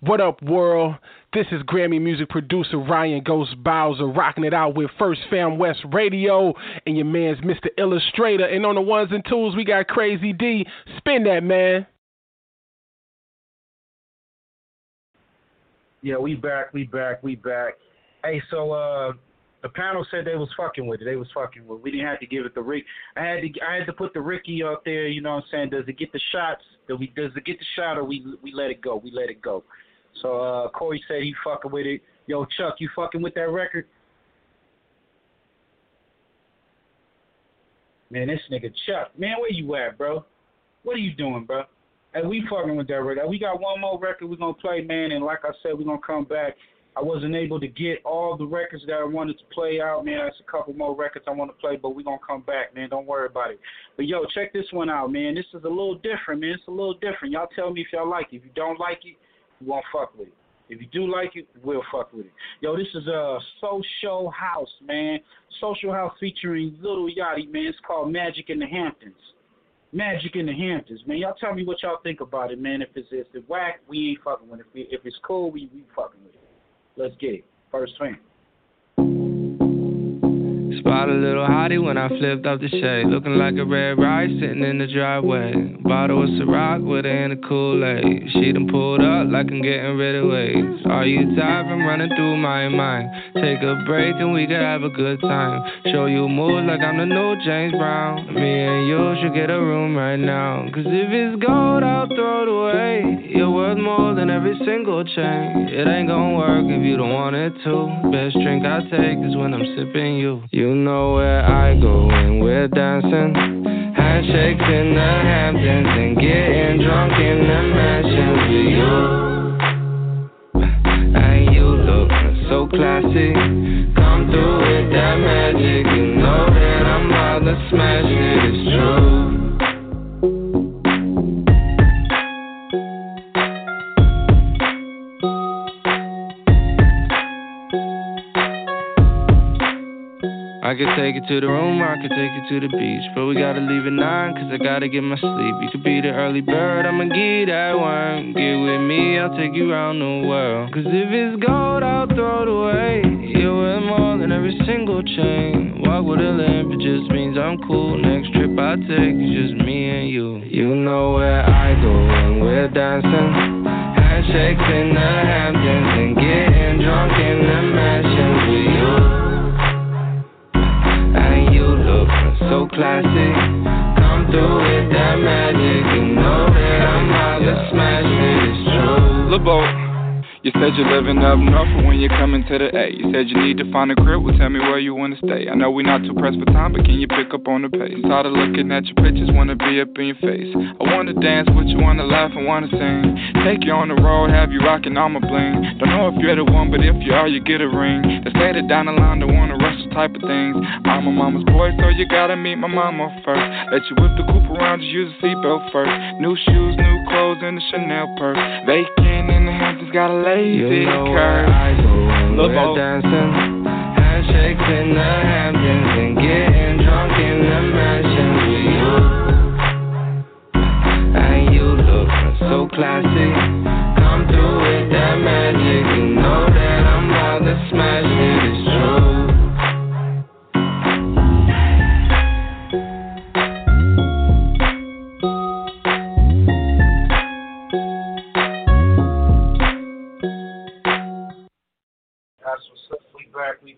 What up, world? This is Grammy Music producer Ryan Ghost Bowser rocking it out with First Fam West Radio and your man's Mr. Illustrator. And on the ones and twos, we got Crazy D. Spin that, man. Yeah, we back. Hey, so the panel said they was fucking with it. We didn't have to give it to Rick. I had to put the Ricky out there. You know what I'm saying? Does it get the shots? Does it get the shot, or we let it go? So Corey said he fucking with it. Yo, Chuck, you fucking with that record? Man, this nigga Chuck. Man, where you at, bro? What are you doing, bro? Hey, we fucking with that record. We got one more record we're going to play, man. And like I said, we're going to come back. I wasn't able to get all the records that I wanted to play out, man. That's a couple more records I want to play, but we're going to come back, man. Don't worry about it. But, yo, check this one out, man. This is a little different, man. It's a little different. Y'all tell me if y'all like it. If you don't like it, we won't fuck with it. If you do like it, we'll fuck with it. Yo, this is Social House, man. Social House featuring Lil Yachty, man. It's called Magic in the Hamptons, man. Y'all tell me what y'all think about it, man. If it's whack, we ain't fucking with it. If it's cool, we fucking with it. Let's get it. First Fam. Spot a little hottie when I flipped up the shade. Looking like a red rice sitting in the driveway. Bottle of Ciroc with her in the Kool-Aid. She done pulled up like I'm getting rid of waves. Are you tired from running through my mind? Take a break and we can have a good time. Show you moves like I'm the new James Brown. Me and you should get a room right now. Cause if it's gold, I'll throw it away. You're worth more than every single chain. It ain't gonna work if you don't want it to. Best drink I take is when I'm sipping you. You know where I go when we're dancing. Handshakes in the Hamptons and getting drunk in the mansion for you. And you look so classy. Come through with that magic. You know that I'm about to smash it, it's true. I could take you to the room, I could take you to the beach, but we gotta leave at 9, cause I gotta get my sleep. You could be the early bird, I'ma get that worm. Get with me, I'll take you round the world. Cause if it's gold, I'll throw it away. You're worth more than every single chain. Walk with a limp, it just means I'm cool. Next trip I take, it's just me and you. You know where I go when we're dancing. Handshakes in the Hamptons and getting drunk in the mansion with you. So classic, come through with that magic. You know that I'm out to smash it, it's true. LeBeau, you said you're living up north for when you're coming to the A. You said you need to find a crib, well tell me where you wanna stay. I know we not too pressed for time, but can you pick up on the pace? Tired of looking at your pictures, wanna be up in your face. I wanna dance with you, wanna laugh and wanna sing. Take you on the road, have you rockin' all my bling. Don't know if you're the one, but if you are, you get a ring. They say that down the line, they wanna rush type of things. I'm a mama's boy, so you gotta meet my mama first. Let you whip the coupe around, just use a seatbelt first. New shoes, new clothes, and a Chanel purse. Vacant in the Hamptons, got a lazy curve. You know where I go when we're dancing. Handshakes in the Hamptons and getting drunk in the mansion with you. And you look so classic. Come through with that magic. You know that I'm about to smash it, it's true.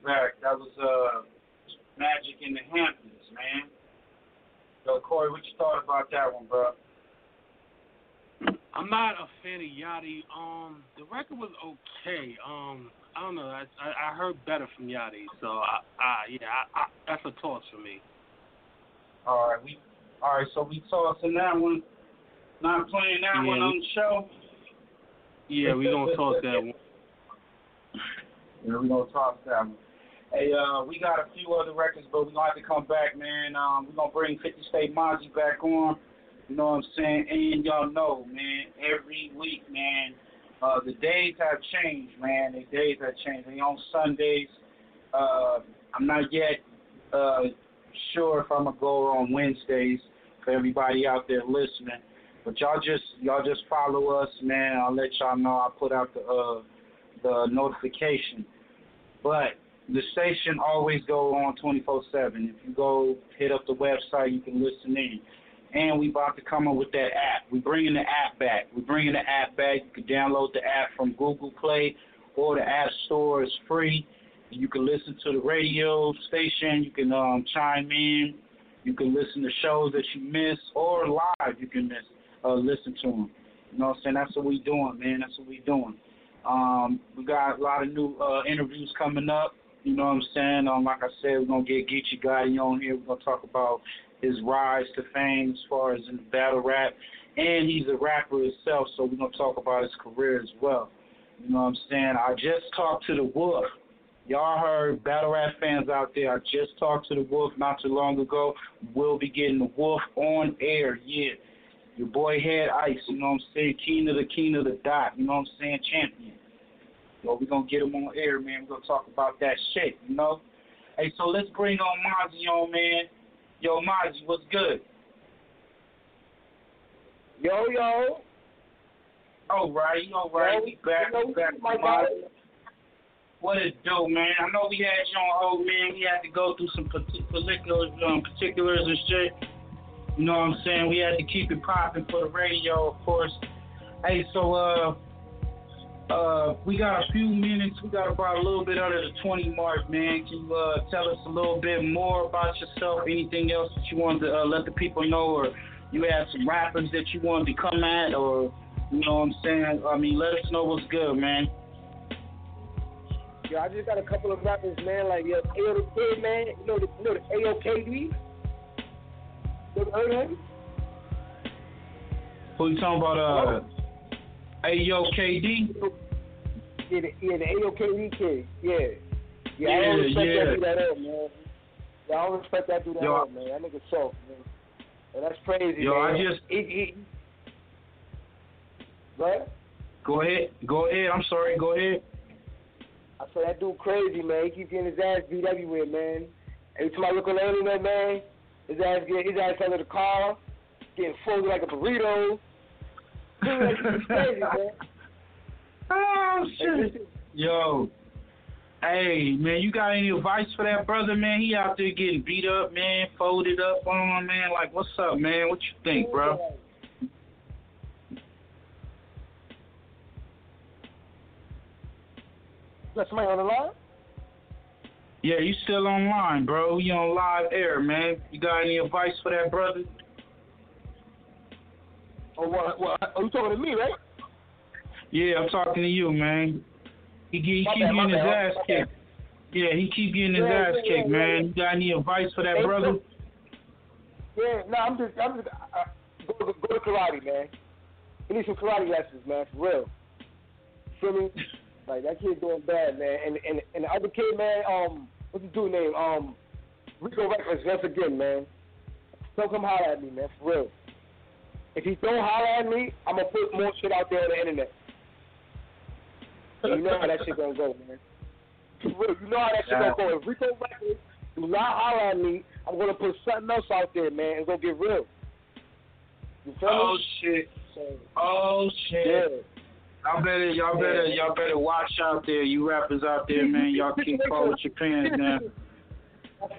Back. That was Magic in the Hamptons, man. So, Corey, what you thought about that one, bro? I'm not a fan of Yachty. The record was okay. I don't know. I heard better from Yachty, so I that's a toss for me. All right. So we tossing that one. Not playing that one on the show. Yeah, we gonna toss that one. Yeah, we're going to talk to them. Hey, we got a few other records, but we're going to have to come back, man. We're going to bring 50 States Mozzy back on. You know what I'm saying? And y'all know, man, every week, man, the days have changed, man. The days have changed. They on Sundays. I'm not yet sure if I'm going to go on Wednesdays for everybody out there listening. But y'all just follow us, man. I'll let y'all know. I'll put out the notification, but the station always go on 24/7. If you go hit up the website, you can listen in. And we about to come up with that app. We're bringing the app back. You can download the app from Google Play or the App Store. It's free. You can listen to the radio station. You can chime in. You can listen to shows that you miss or live. You can listen to them. You know what I'm saying? That's what we're doing, man. We got a lot of new interviews coming up. You know what I'm saying? Like I said, we're going to get Geechie Gotti on here. We're going to talk about his rise to fame as far as in the battle rap. And he's a rapper himself, so we're going to talk about his career as well. You know what I'm saying? I just talked to The Wolf. Y'all heard battle rap fans out there. I just talked to The Wolf not too long ago. We'll be getting The Wolf on air, yeah. Your boy Head Ice, you know what I'm saying? King of the dot, you know what I'm saying? Champion. So we're going to get him on air, man. We're going to talk about that shit, you know? Hey, so let's bring on Mozzy on, man. Yo, Mozzy, what's good? Yo. All right, we back. You know, What it do, man? I know we had you on hold, man. We had to go through some particulars and shit. You know what I'm saying? We had to keep it popping for the radio, of course. Hey, so we got a few minutes. We got about a little bit under the 20 mark, man. Can you tell us a little bit more about yourself? Anything else that you wanted to let the people know, or you had some rappers that you wanted to come at, or you know what I'm saying? I mean, let us know what's good, man. Yo, I just got a couple of rappers, man. Like yo, AOK, man. You know the AOKD. Who you talking about? AOKD? Yeah, the AOKD kid. Yeah. I don't respect that dude at all, man. Yeah, I don't respect that dude at all, man. That nigga soft, man. And that's crazy, yo, man. What? Go ahead. I'm sorry. Go ahead. I said that dude crazy, man. He keeps getting his ass beat everywhere, man. Every time I look on the internet, man, his ass under the car, getting folded like a burrito. It's crazy, man. Oh, shit. Yo. Hey, man, you got any advice for that brother, man? He out there getting beat up, man, folded up on, man. Like, what's up, man? What you think, bro? Got somebody on the line? Yeah, you still online, bro. You on live air, man. You got any advice for that brother? Oh, what, you talking to me, right? Yeah, I'm talking to you, man. He keep getting his ass kicked. Yeah, he keep getting his ass kicked, man. You got any advice for that brother? Yeah, no, I'm just go to karate, man. He needs some karate lessons, man, for real. Feel me? Like that kid doing bad, man. And the other kid, man, what's his dude name? Rico Records once again, man. Don't come holler at me, man, for real. If he don't holler at me, I'm gonna put more shit out there on the internet. You know how that shit gonna go, man. You know how that shit gonna go. If Rico Records do not holler at me, I'm gonna put something else out there, man, and go get real. You feel me? Shit. Oh shit. Yeah. Y'all better watch out there, you rappers out there, man. Y'all keep forward with your pants, man.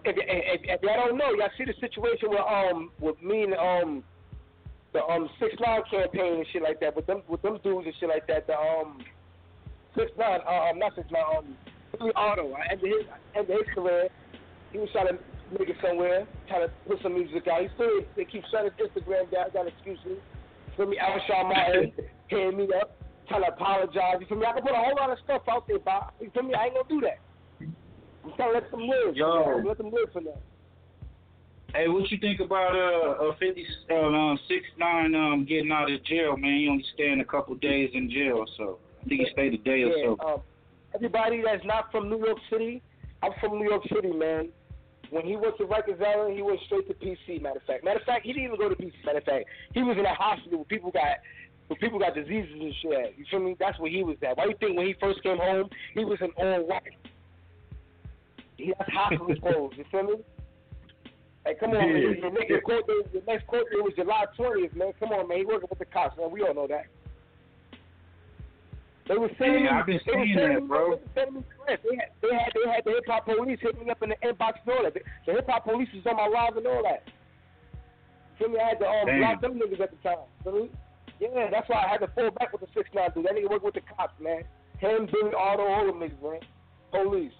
If y'all don't know, y'all see the situation with me and the 6ix9ine campaign and shit like that, with them dudes and shit like that. The 6ix9ine, not 6ix9ine, Billy Otto. End of his career. He was trying to make it somewhere, trying to put some music out. He still they keep shutting his Instagram down. Got excuses. Feel me, Alshon Martin hitting me up, trying to apologize. You feel me? I can put a whole lot of stuff out there, Bob. You feel me? I ain't gonna do that. I'm trying to let them live. Yo. Let them live for now. Hey, what you think about 6ix9ine getting out of jail, man? He only staying a couple days in jail, so I think he stayed a day or so. Everybody that's not from New York City, I'm from New York City, man. When he went to Rikers Island, he went straight to PC. Matter of fact, he didn't even go to PC. Matter of fact, he was in a hospital where people got diseases and shit at. You feel me? That's where he was at. Why do you think when he first came home, he was in all white? He has hospital clothes. You feel me? Hey, come on, man. The next court date was July 20th, man. Come on, man. He working with the cops, man. We all know that. They were saying, yeah, I've been saying that, bro. They had the hip hop police hitting me up in the inbox and all that. The hip hop police was on my live and all that. You feel me? I had to block them niggas at the time. You feel me? Yeah, that's why I had to fall back with the 6ix9ine dude. That nigga worked with the cops, man. Him, Billy Otto, all them niggas, man. Police.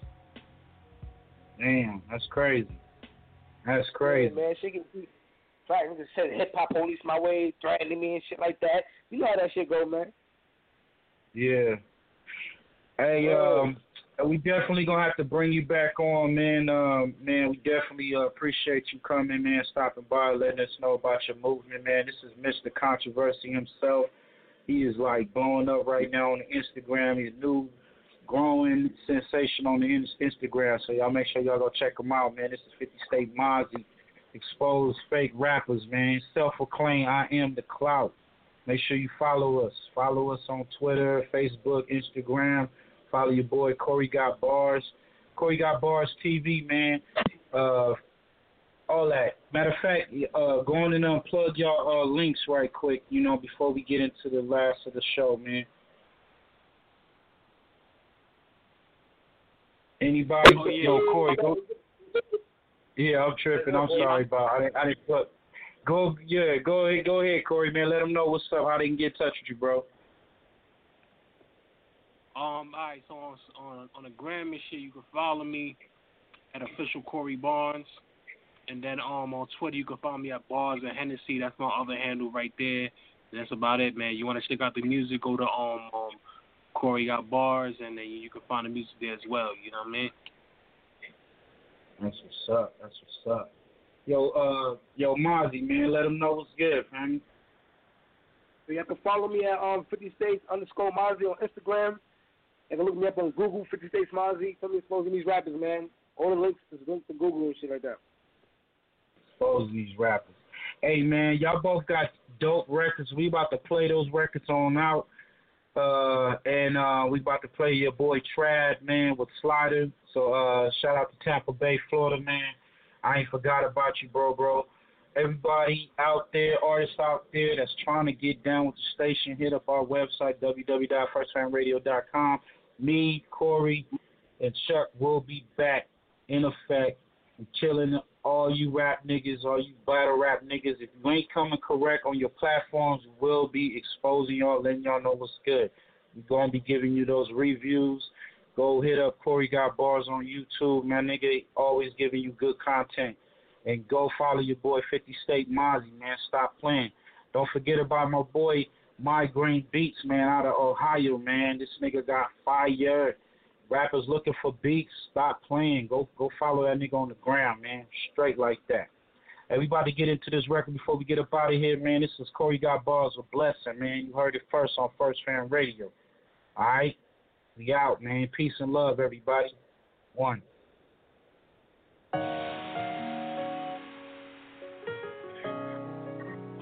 Damn, that's crazy. That's crazy. Yeah, man, she can be. Right, niggas said hip hop police my way, threatening me and shit like that. You know how that shit go, man. Yeah. Hey, we definitely gonna have to bring you back on, man. Man, we definitely appreciate you coming, man, stopping by, letting us know about your movement, man. This is Mr. Controversy himself. He is like blowing up right now on the Instagram. He's new, growing sensation on the Instagram. So y'all make sure y'all go check him out, man. This is 50 State Mozzy, expose fake rappers, man. Self-acclaim, I am the clout. Make sure you follow us. Follow us on Twitter, Facebook, Instagram. Follow your boy, Corey Got Bars. Corey Got Bars TV, man. All that. Matter of fact, go on and unplug y'all links right quick, you know, before we get into the last of the show, man. Anybody? Oh, yeah. No, Corey, go. Yeah, I'm tripping. I'm sorry, Bob. I didn't put. Go, yeah, go ahead, Corey, man. Let them know what's up, how they can get in touch with you, bro. All right, so on the gram and shit, you can follow me at official Corey Barnes, and then on Twitter you can find me at Bars and Hennessy. That's my other handle right there. And that's about it, man. You want to check out the music? Go to Corey Got Bars, and then you can find the music there as well. You know what I mean? That's what's up. That's what's up. Yo, Mozzy, man, let them know what's good, man. So you have to follow me at 50States_Mozzy on Instagram. You can look me up on Google, 50 States Mozzy. Tell me exposing these rappers, man. All the links is linked to Google and shit like that. Exposing these rappers. Hey, man, y'all both got dope records. We about to play those records on out. And we about to play your boy Trad, man, with Slider. So shout out to Tampa Bay, Florida, man. I ain't forgot about you, bro. Everybody out there, artists out there that's trying to get down with the station, hit up our website, www.firstfamradio.com. Me, Corey, and Chuck will be back in effect. I'm killing all you rap niggas, all you battle rap niggas. If you ain't coming correct on your platforms, we'll be exposing y'all, letting y'all know what's good. We're going to be giving you those reviews. Go hit up Corey Got Bars on YouTube. Man, nigga, always giving you good content. And go follow your boy 50 State Mozzy, man. Stop playing. Don't forget about my boy Migraine Beats, man, out of Ohio, man. This nigga got fire. Rappers looking for beats. Stop playing. Go follow that nigga on the ground, man. Straight like that. Everybody get into this record before we get up out of here, man. This is Corey Got Bars with Blessing, man. You heard it first on First Fam Radio. All right? We out, man. Peace and love, everybody. One.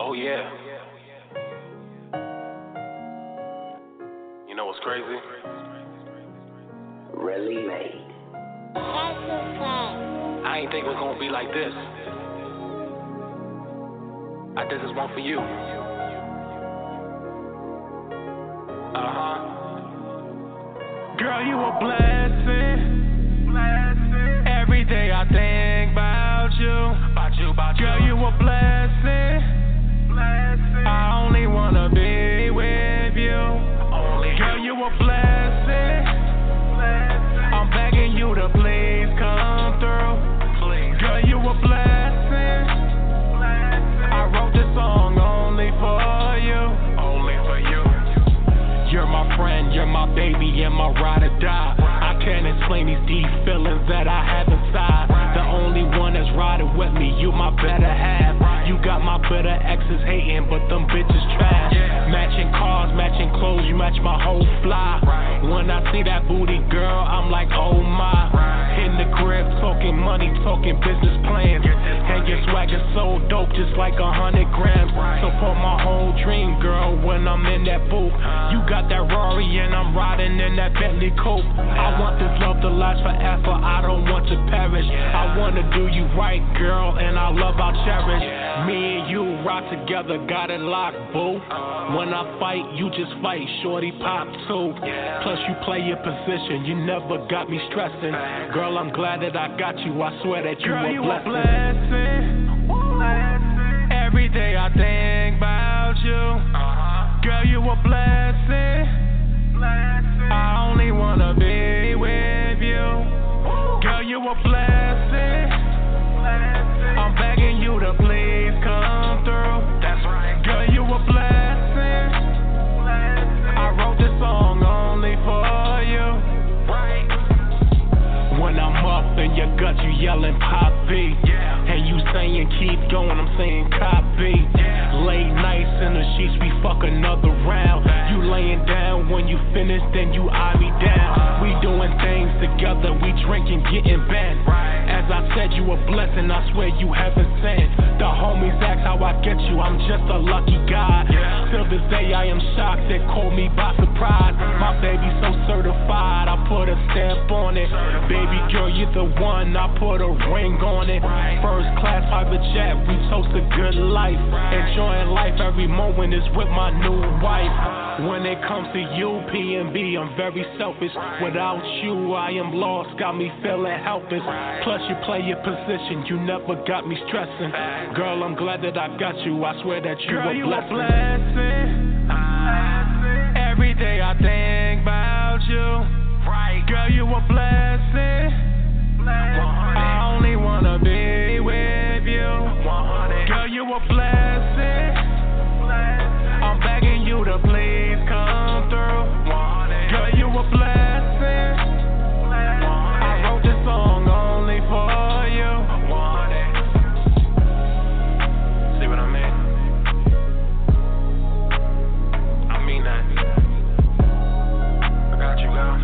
Oh, yeah. You know what's crazy? Really late. I ain't think it was going to be like this. I did this one for you. Uh-huh. Girl, you a blessing. Every day I think about you. Girl, you a blessing. I only wanna be with you. Girl, you a blessing. I'm begging you to please come through. Girl, you a blessing. I wrote this song only for you. You're my friend, you're my baby, and my ride or die. I can't explain these deep feelings that I have inside. The only one that's riding with me, you my better half. You got my bitter exes hating, but them bitches trash. Matching cars, matching clothes, you match my whole fly. When I see that booty girl, I'm like, oh my. In the crib, talking money, talking business plans. And your swagger so dope, just like 100 grams. Support my whole dream, girl, when I'm in that booth. You got that Rari and I'm riding in that Bentley coupe. I want this love to last forever. I don't want to perish. I wanna do you right, girl, and I love, I'll cherish. Me and you rock together, got it locked, boo. When I fight, you just fight, shorty pop too. Plus you play your position, you never got me stressing. Girl, I'm glad that I got you. I swear that you, girl, were you blessing. Every day I think about you. Girl, you a blessing. I only wanna be with you. Girl, you a blessing. I'm begging you to please come through. That's right. Girl, you a blessing. I wrote this song only for you. Right. When I'm up in your gut, you yelling Poppy. Yeah. And you saying keep going, I'm saying copy. Yeah. Late nights in the sheets, we fuck another round. You laying down, when you finish, then you eye me down. We doing things together, we drinking, getting bent. As I said, you a blessing, I swear you haven't sent. The homies ask how I get you, I'm just a lucky guy. Till this day I am shocked, they caught me by surprise. My baby so certified, I put a stamp on it. Baby girl, you the one, I put a ring on it. First class, I private jet, we toast a good life. Enjoying life every moment is with my new wife. When it comes to you, P&B, I'm very selfish. Without you, I am lost, got me feeling helpless. Plus you play your position, you never got me stressing. Girl, I'm glad that I got you, I swear that you were blessing. Blessing. Every day I think about you. Girl, you a blessing. I only wanna be with you. Girl, you a blessing. I'm begging you to please come through. Girl, you a blessing. I wrote this song only for you. See what I mean? I mean that. I got you, girl.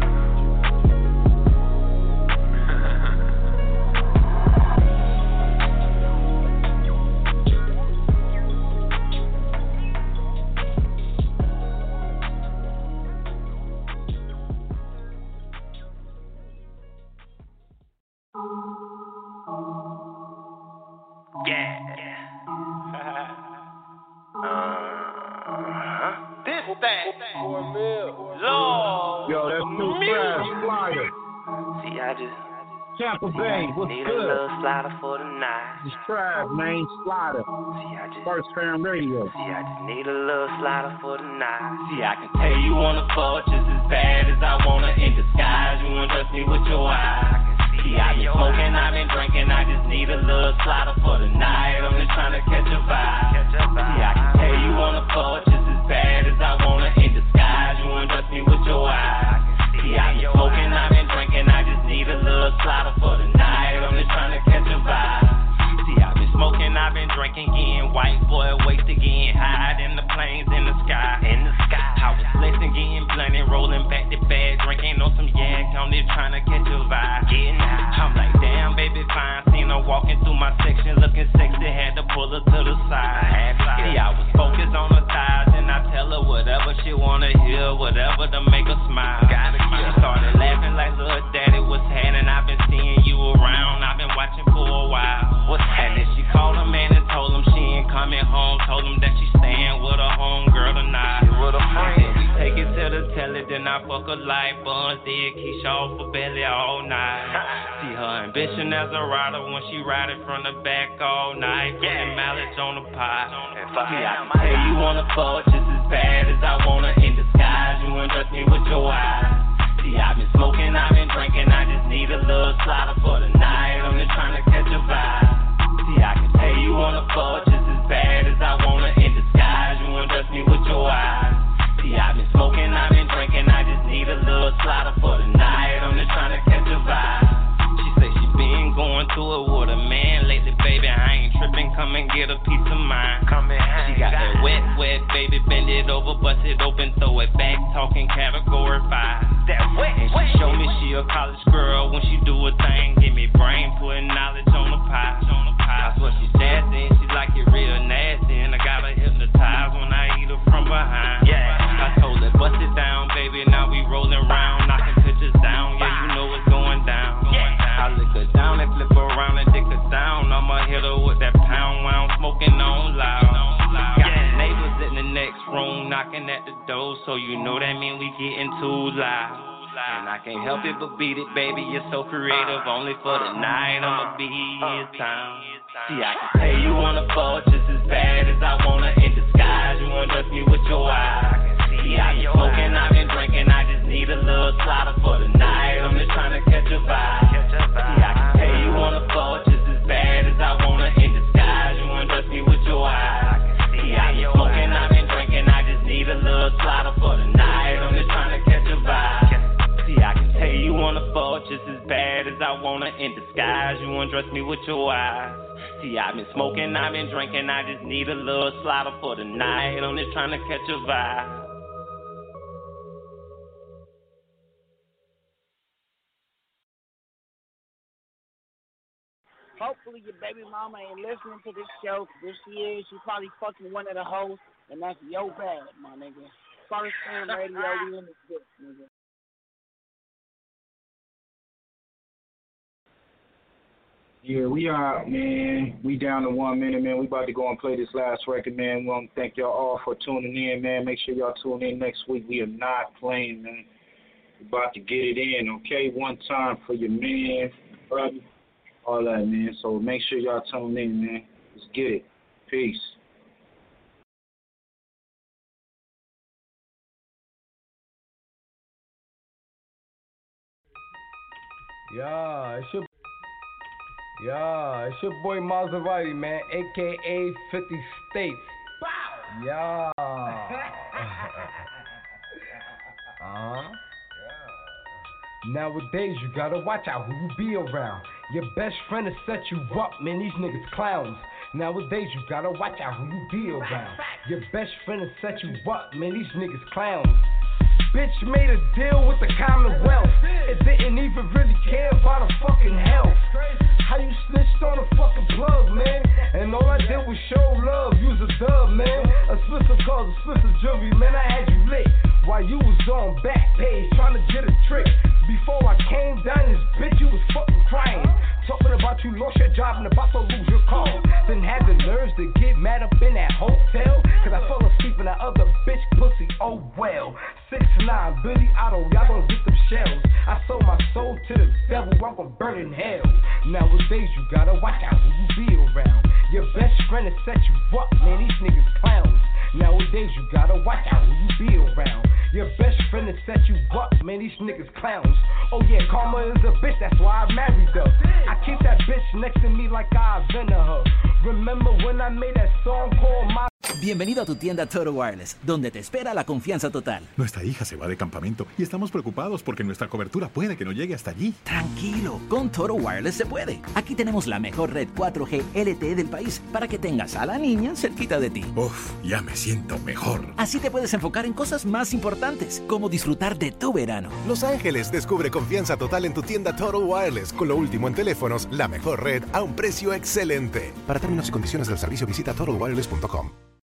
Tampa Bay, what's need good? Need a little slider for the night. This tribe, man, slider. See, I just, First Fam Radio. See, I just need a little slider for the night. See, I can tell you on the floor just as bad as I wanna in disguise. You won't trust me with your eyes. See, I've been smoking, I've been drinking, I just need a little slider for the night. I'm just trying to catch a vibe. See, I can tell you on the floor just as bad as I wanna in disguise. You won't trust me with your eyes. See, I've been smoking, I've been drinking, I just need a little slider for the night. I'm just trying to catch a vibe. See, I've been smoking, I've been drinking, getting white boy wasted, getting high in the planes, in the sky. In the sky. I was blessing, getting blunted, rolling back to bed, drinking on some yak. I'm just trying to catch a vibe. Getting high. I'm like, damn, baby, fine. Seen her walking through my section, looking sexy, had to pull her to the side. See, I was focused on her thighs, and I tell her whatever she wanna hear, whatever to make her smile. She started laughing like little daddy was had, and I've been seeing you around, I've been watching for a while. And then she called her man and told him she ain't coming home, told him that she staying with her homegirl tonight. Then we take it to the telly, then I fuck her like Buns did Keisha off for belly all night. See her ambition as a rider when she riding from the back all night, putting mileage on the pot. See, I can tell you on the floor just as bad as I wanna in disguise. You ain't trust me with your eyes. See, I've been smoking, I've been drinking, I just need a little slider for the night. I'm just trying to catch a vibe. See, I can tell you on the floor just as bad as I wanna in disguise. You won't trust me with your eyes. See, I've been smoking, I've been drinking, I just need a little slider for the night. I'm just trying to catch a vibe. She said she been going through it with a man lately, baby. I ain't tripping, come and get a piece of mind. She got that wet, wet, baby, bend it over, bust it open, throw it back, talking category 5. And she show me she a college girl. When she do a thing, give me brain, putting knowledge on the pot. I swear she's nasty, and she like it real nasty. And I got her hypnotized when I eat her from behind. Yeah, I told her, bust it down, baby. Now we rolling round, knocking pictures down. Yeah, you know what's going down. I lick her down and flip her around and dick her down. I'ma hit her with that pound while I'm smoking on loud. Next room knocking at the door, so you know that mean we getting too loud. And I can't help it but beat it, baby. You're so creative, only for the night. I'ma be in time. See, I can tell you on the floor just as bad as I wanna in disguise. You won't trust me with your eyes. See, I've been smoking, I've been drinking, I just need a little slider for the night. I'm just trying to catch a vibe. See, I can tell you on the floor just as bad as I wanna in disguise. You won't trust me with your eyes. See, I've been smoking, I've been drinking, I just need a little slider for the night. I'm just trying to catch a vibe. See, I can tell you on the floor just as bad as I wanna in disguise. You won't trust me with your eyes. See, I've been smoking, I've been drinking, I just need a little slider for the night. I'm just trying to catch a vibe. Hopefully your baby mama ain't listening to this show. If she is, she probably fucking one of the hosts, and that's your bad, my nigga. First Fam Radio, we in this bitch, nigga. Yeah, we are, man. We down to 1 minute, man. We about to go and play this last record, man. We want to thank y'all all for tuning in, man. Make sure y'all tune in next week. We are not playing, man. We about to get it in, okay? One time for your man, brother, all that, man. So make sure y'all tune in, man. Let's get it. Peace. Yeah, it's your boy Maserati, man, aka 50 States. Wow. Yeah. Uh-huh. Yeah. Nowadays you gotta watch out who you be around. Your best friend to set you up, man. These niggas clowns. Nowadays you gotta watch out who you be around. Your best friend to set you up, man. These niggas clowns. Bitch made a deal with the Commonwealth. It didn't even really care about her fucking health. How you snitched on a fucking plug, man? And all I did was show love, use a dub, man. A Swisher calls a Swisher jury, man. I had you lit while you was on back page trying to get a trick. Before I came down this bitch, you was fucking crying. Talking about you lost your job and about to lose your car. Then had the nerves to get mad up in that hotel. Cause I fell asleep in that other bitch pussy, oh well. 6ix9ine, Billy Otto, y'all gonna get them shells. I sold my soul to the devil, I'm gonna burn in hell. Nowadays you gotta watch out who you be around. Your best friend will set you up, man, these niggas clowns. Nowadays you gotta watch out who you be around. Your best friend will set you up, man, these niggas clowns. Oh yeah, karma is a bitch, that's why I married her. I keep that bitch next to me like I invented her. Remember when I made that song called My... Bienvenido a tu tienda Total Wireless, donde te espera la confianza total. Nuestra hija se va de campamento y estamos preocupados porque nuestra cobertura puede que no llegue hasta allí. Tranquilo, con Total Wireless se puede. Aquí tenemos la mejor red 4G LTE del país para que tengas a la niña cerquita de ti. Uf, ya me siento mejor. Así te puedes enfocar en cosas más importantes, como disfrutar de tu verano. Los Ángeles, descubre confianza total en tu tienda Total Wireless. Con lo último en teléfonos, la mejor red a un precio excelente. Para términos y condiciones del servicio visita totalwireless.com.